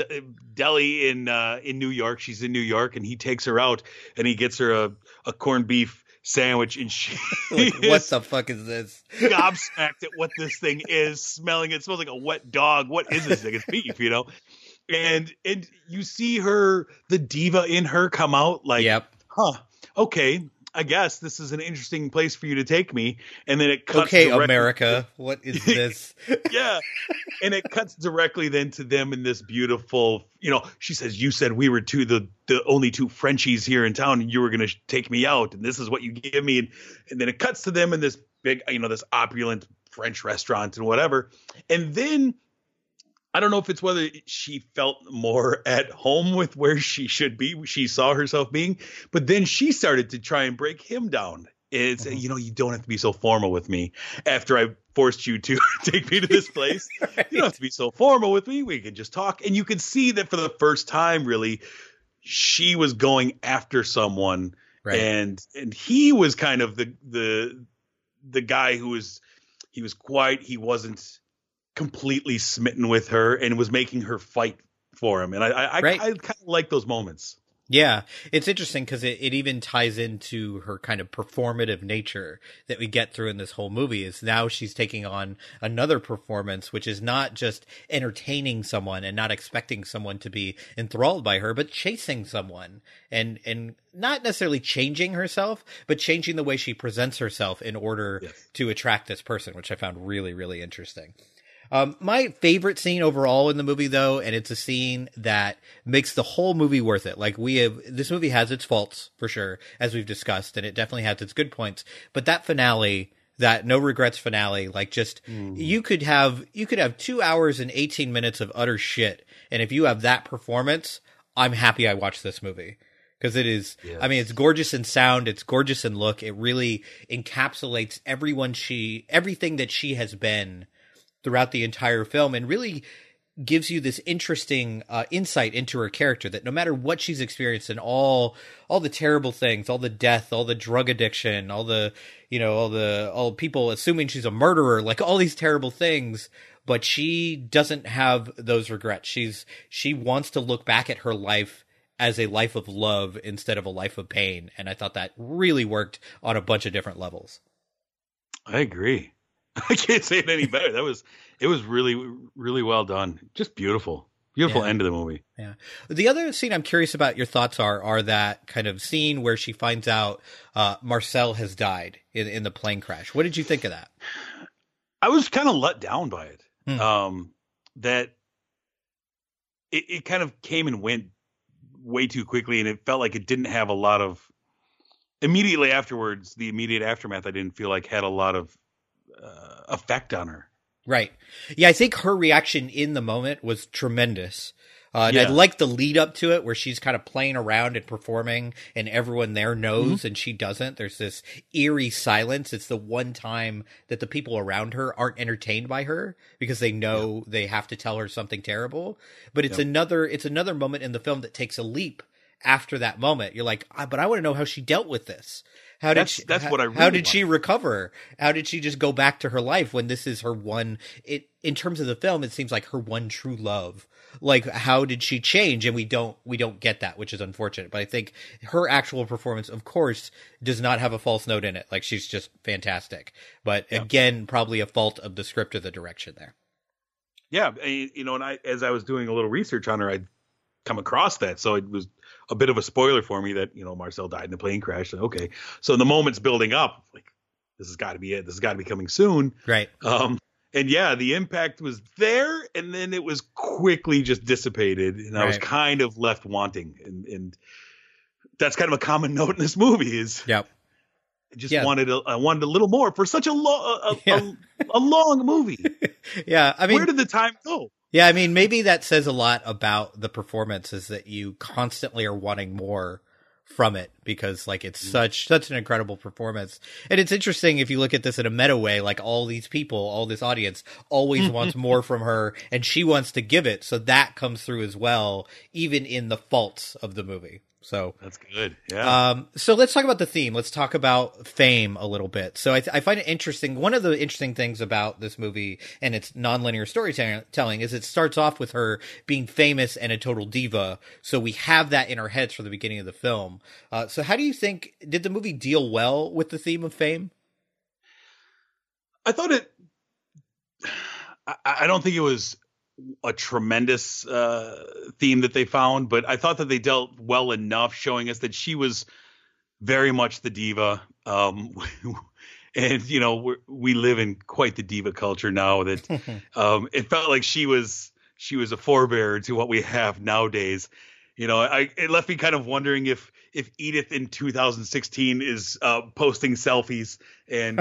deli in New York. She's in New York, and he takes her out, and he gets her a corned beef sandwich, and she like, what the fuck is this? Gobsmacked at what this thing is, smelling it. It smells like a wet dog. What is this thing? It's beef, And you see her, the diva in her, come out like, okay, I guess this is an interesting place for you to take me. And then it cuts. Okay, America, what is this? Yeah. And it cuts directly then to them in this beautiful, she says, you said we were the only two Frenchies here in town, and you were going to take me out, and this is what you give me. And then it cuts to them in this big, this opulent French restaurant and whatever. And then I don't know if it's whether she felt more at home with where she should be, she saw herself being, but then she started to try and break him down. It's, you don't have to be so formal with me after I forced you to take me to this place. Right. You don't have to be so formal with me. We can just talk. And you could see that for the first time, really, she was going after someone. Right. And he was kind of the guy who was, he was quiet. He wasn't completely smitten with her and was making her fight for him. And I kind of like those moments. Yeah, it's interesting because it even ties into her kind of performative nature that we get through in this whole movie, is now she's taking on another performance, which is not just entertaining someone and not expecting someone to be enthralled by her, but chasing someone and not necessarily changing herself, but changing the way she presents herself in order to attract this person, which I found really, really interesting. My favorite scene overall in the movie, though, and it's a scene that makes the whole movie worth it. Like, this movie has its faults for sure, as we've discussed, and it definitely has its good points. But that finale, that no regrets finale, like, just you could have 2 hours and 18 minutes of utter shit, and if you have that performance, I'm happy I watched this movie. Because it is, yes. I mean, it's gorgeous in sound, it's gorgeous in look. It really encapsulates everything that she has been throughout the entire film, and really gives you this interesting insight into her character, that no matter what she's experienced and all the terrible things, all the death, all the drug addiction, all people assuming she's a murderer, like all these terrible things, but she doesn't have those regrets. She wants to look back at her life as a life of love instead of a life of pain. And I thought that really worked on a bunch of different levels. I agree. I can't say it any better. It was really, really well done. Just beautiful. Beautiful end of the movie. Yeah. The other scene I'm curious about your thoughts are that kind of scene where she finds out Marcel has died in the plane crash. What did you think of that? I was kind of let down by it. That it kind of came and went way too quickly, and it felt like it didn't have a lot of the immediate aftermath. I didn't feel like had a lot of effect on her. Right. Yeah. I think her reaction in the moment was tremendous. And I like the lead up to it where she's kind of playing around and performing, and everyone there knows and she doesn't. There's this eerie silence. It's the one time that the people around her aren't entertained by her because they know they have to tell her something terrible. But it's another moment in the film that takes a leap after that moment. You're like, but I want to know how she dealt with this. How did she recover? How did she just go back to her life when this is her one? In terms of the film, it seems like her one true love. Like, how did she change? And we don't get that, which is unfortunate. But I think her actual performance, of course, does not have a false note in it. Like, she's just fantastic. But again, probably a fault of the script or the direction there. Yeah, and as I was doing a little research on her, I'd come across that, so it was a bit of a spoiler for me that, Marcel died in the plane crash. Okay. So the moment's building up, like, this has got to be it. This has got to be coming soon. Right. And the impact was there, and then it was quickly just dissipated, and I was kind of left wanting. And that's kind of a common note in this movie is I wanted a little more for such a long movie. Yeah. I mean, where did the time go? Yeah, I mean, maybe that says a lot about the performance, is that you constantly are wanting more from it, because, like, it's such an incredible performance. And it's interesting if you look at this in a meta way, like, all these people, all this audience always wants more from her, and she wants to give it. So that comes through as well, even in the faults of the movie. So that's good. Yeah. So let's talk about the theme. Let's talk about fame a little bit. So I find it interesting. One of the interesting things about this movie and its nonlinear storytelling is it starts off with her being famous and a total diva. So we have that in our heads from the beginning of the film. So how do you think, did the movie deal well with the theme of fame? I thought I don't think it was a tremendous theme that they found, but I thought that they dealt well enough, showing us that she was very much the diva. And we live in quite the diva culture now, that it felt like she was a forebearer to what we have nowadays. It left me kind of wondering if Edith in 2016 is posting selfies and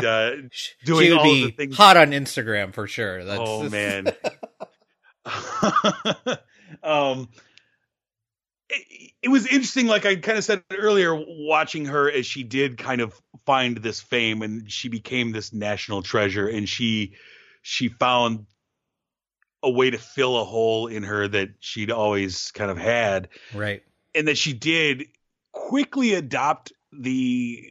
doing all the things. Hot on Instagram for sure. Man. It was interesting, like I kind of said earlier, watching her as she did kind of find this fame, and she became this national treasure, and she found a way to fill a hole in her that she'd always kind of had, right? And that she did quickly adopt the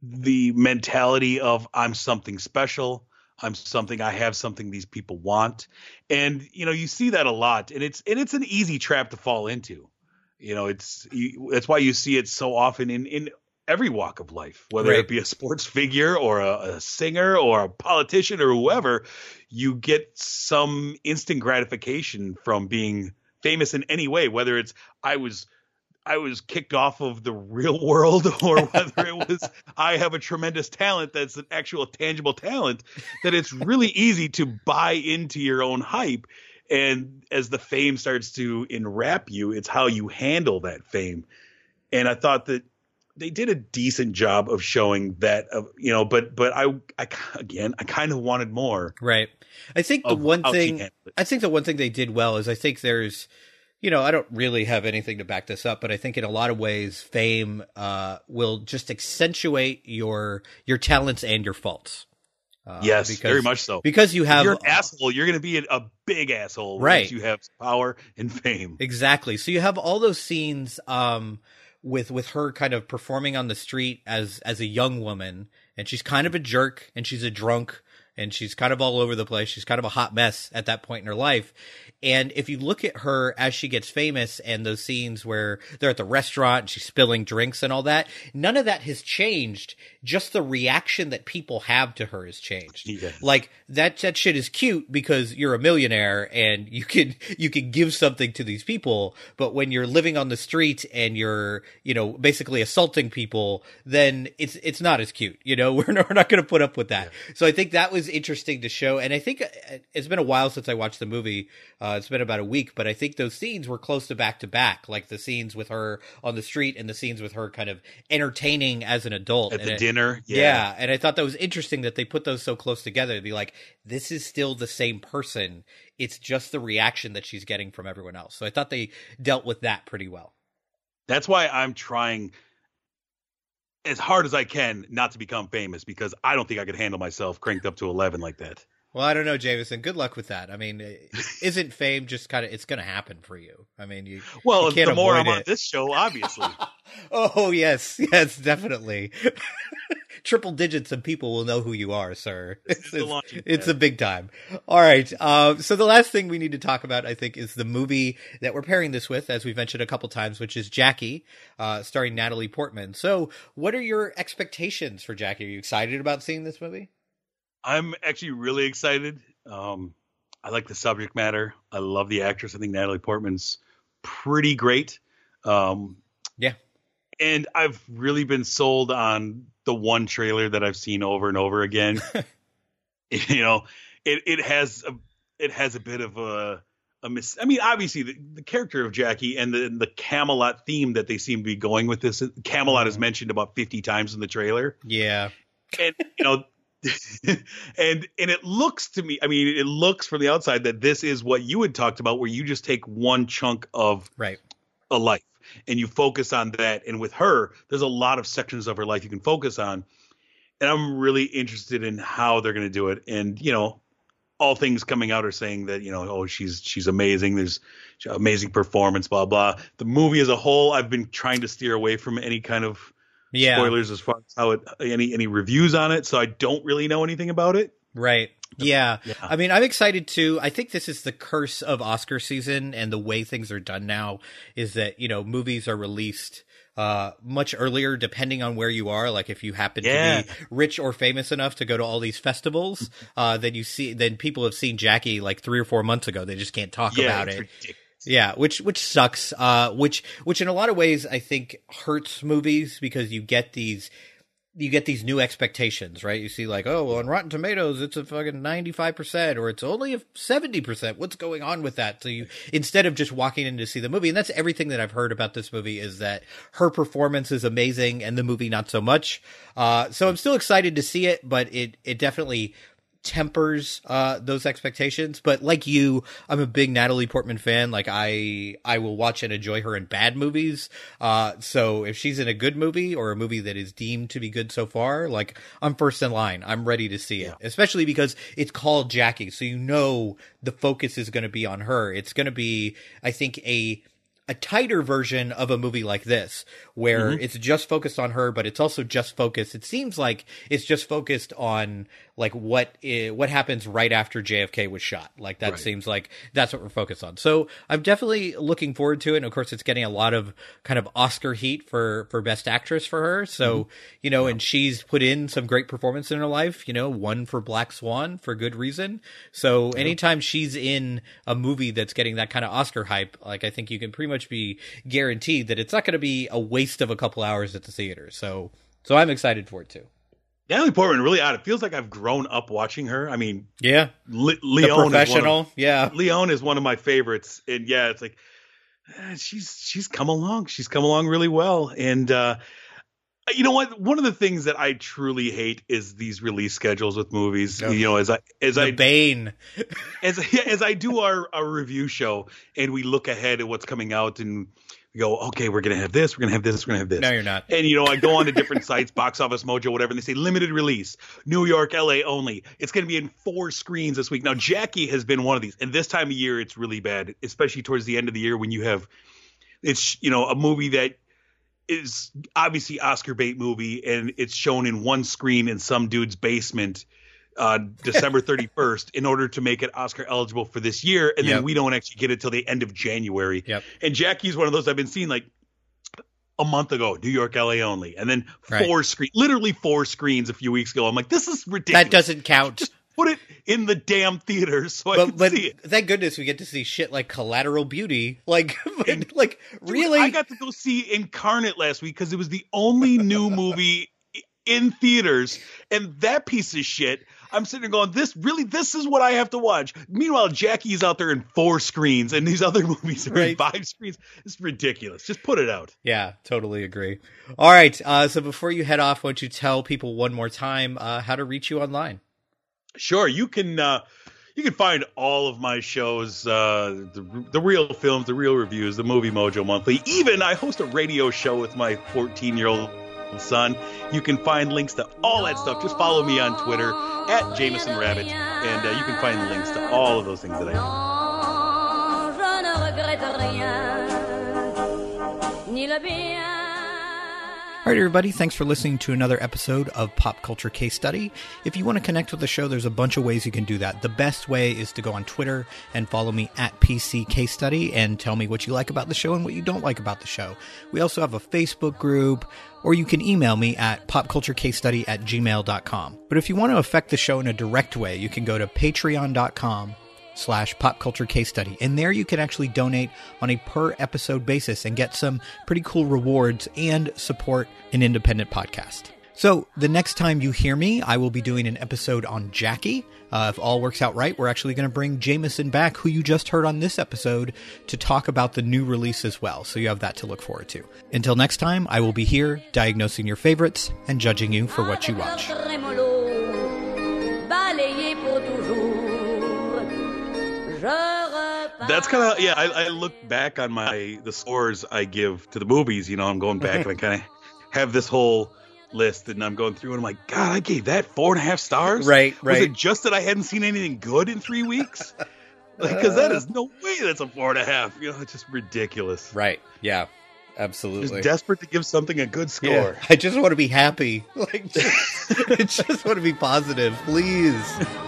mentality of, I'm something special, I'm something, I have something these people want. And, you see that a lot, and it's an easy trap to fall into. That's why you see it so often in every walk of life, whether it be a sports figure or a singer or a politician or whoever. You get some instant gratification from being famous in any way, whether it's, I was I was kicked off of the real world, or whether it was I have a tremendous talent that's an actual tangible talent, that it's really easy to buy into your own hype. And as the fame starts to enwrap you, it's how you handle that fame. And I thought that they did a decent job of showing that, you know, but I again, I kind of wanted more. Right. I think the one thing they did well is I think there's, you know, I don't really have anything to back this up, but I think in a lot of ways, fame will just accentuate your talents and your faults. Yes, because, very much so. Because you have, if you're an asshole, you're going to be a big asshole, right? Once you have power and fame. Exactly. So you have all those scenes with her kind of performing on the street as a young woman, and she's kind of a jerk, and she's a drunk, and she's kind of all over the place. She's kind of a hot mess at that point in her life. And if you look at her as she gets famous and those scenes where they're at the restaurant and she's spilling drinks and all that, none of that has changed. Just the reaction that people have to her has changed. Yeah. Like that shit is cute because you're a millionaire and you can give something to these people. But when you're living on the street and you're, you know, basically assaulting people, then it's not as cute. You know, we're not going to put up with that. Yeah. So I think that was interesting to show, and I think it's been a while since I watched the movie. It's been about a week, but I think those scenes were close to back, like the scenes with her on the street and the scenes with her kind of entertaining as an adult at the dinner. Yeah, and I thought that was interesting that they put those so close together to be like, this is still the same person. It's just the reaction that she's getting from everyone else. So I thought they dealt with that pretty well. That's why I'm trying as hard as I can not to become famous, because I don't think I could handle myself cranked up to 11 like that. Well, I don't know, Jameson. Good luck with that. I mean, isn't fame just kind of, it's going to happen for you? I mean, you can't avoid it. Well, the more I'm on this show, obviously. Oh, yes. Yes, definitely. Triple digits of people will know who you are, sir. It's a big time. All right. So the last thing we need to talk about, I think, is the movie that we're pairing this with, as we've mentioned a couple times, which is Jackie, starring Natalie Portman. So what are your expectations for Jackie? Are you excited about seeing this movie? I'm actually really excited. I like the subject matter. I love the actress. I think Natalie Portman's pretty great. Yeah. And I've really been sold on the one trailer that I've seen over and over again. You know, it has a bit of a miss. I mean, obviously the character of Jackie and the Camelot theme that they seem to be going with this. Camelot is mentioned about 50 times in the trailer. Yeah. And, you know, and it looks to me, I mean, it looks from the outside that this is what you had talked about, where you just take one chunk of a life. And you focus on that. And with her, there's a lot of sections of her life you can focus on. And I'm really interested in how they're going to do it. And, you know, all things coming out are saying that, you know, oh, she's amazing. There's amazing performance, blah, blah. The movie as a whole, I've been trying to steer away from any kind of spoilers as far as how it, any reviews on it. So I don't really know anything about it. Right. Yeah. I mean, I'm excited too. I think this is the curse of Oscar season, and the way things are done now is that, you know, movies are released much earlier, depending on where you are. Like if you happen to be rich or famous enough to go to all these festivals, then people have seen Jackie like 3 or 4 months ago. They just can't talk about it. Ridiculous. Yeah, which sucks. Which in a lot of ways I think hurts movies, because you get these new expectations, right? You see like, oh, well, on Rotten Tomatoes, it's a fucking 95%, or it's only a 70%. What's going on with that? So you, instead of just walking in to see the movie, and that's everything that I've heard about this movie, is that her performance is amazing and the movie not so much. So I'm still excited to see it, but it definitely tempers those expectations. But like you, I'm a big Natalie Portman fan. Like I will watch and enjoy her in bad movies, so if she's in a good movie or a movie that is deemed to be good so far, like I'm first in line. I'm ready to see it, especially because it's called Jackie, so you know the focus is going to be on her. It's going to be, I think, a tighter version of a movie like this, where it's just focused on her, but it's also just focused. It seems like it's just focused on like what happens right after JFK was shot. Like that seems like that's what we're focused on. So I'm definitely looking forward to it. And of course, it's getting a lot of kind of Oscar heat for Best Actress for her. So, you know, and she's put in some great performance in her life, you know, one for Black Swan for good reason. So anytime she's in a movie that's getting that kind of Oscar hype, like I think you can pretty much much be guaranteed that it's not going to be a waste of a couple hours at the theater. So I'm excited for it too. Natalie Portman, really odd. It feels like I've grown up watching her. I mean, yeah, Leon is one of my favorites, and yeah, it's like she's come along. She's come along really well, and you know what? One of the things that I truly hate is these release schedules with movies. Oh, you know, as I do our review show, and we look ahead at what's coming out and we go, okay, we're going to have this, we're going to have this, we're going to have this. No, you're not. And, you know, I go on to different sites, Box Office Mojo, whatever, and they say limited release, New York, L.A. only. It's going to be in 4 screens this week. Now, Jackie has been one of these. And this time of year, it's really bad, especially towards the end of the year when you have, it's, you know, a movie that is obviously Oscar bait movie, and it's shown in one screen in some dude's basement December 31st in order to make it Oscar eligible for this year, and then we don't actually get it till the end of January. Yep. And Jackie's one of those I've been seeing like a month ago, New York, LA only, and then 4 screens a few weeks ago. I'm like, this is ridiculous. That doesn't count. Just put it in the damn theater so I can see it. Thank goodness we get to see shit like Collateral Beauty. Really? I got to go see Incarnate last week because it was the only new movie in theaters, and that piece of shit, I'm sitting there going, this is what I have to watch. Meanwhile, Jackie's out there in 4 screens, and these other movies are in 5 screens. It's ridiculous. Just put it out. Yeah, totally agree. All right, so before you head off, why don't you tell people one more time how to reach you online? Sure, you can find all of my shows, the Real Films, the Real Reviews, the Movie Mojo Monthly. Even I host a radio show with my 14-year-old son. You can find links to all that stuff. Just follow me on Twitter at Jameson Rabbit, and you can find links to all of those things that I do. All right, everybody, thanks for listening to another episode of Pop Culture Case Study. If you want to connect with the show, there's a bunch of ways you can do that. The best way is to go on Twitter and follow me at PC Case Study and tell me what you like about the show and what you don't like about the show. We also have a Facebook group, or you can email me at popculturecasestudy@gmail.com. But if you want to affect the show in a direct way, you can go to patreon.com/popculturecasestudy. And there you can actually donate on a per episode basis and get some pretty cool rewards and support an independent podcast. So the next time you hear me, I will be doing an episode on Jackie. If all works out right, we're actually going to bring Jameson back, who you just heard on this episode, to talk about the new release as well. So you have that to look forward to. Until next time, I will be here diagnosing your favorites and judging you for what you watch. That's kind of, yeah, I look back on the scores I give to the movies, you know, I'm going back and I kind of have this whole list and I'm going through and I'm like, God, I gave that 4.5 stars. Right. Was it just that I hadn't seen anything good in 3 weeks? Because that is no way that's a 4.5. You know, it's just ridiculous. Right. Yeah, absolutely. Just desperate to give something a good score. Yeah. I just want to be happy. I just want to be positive, please.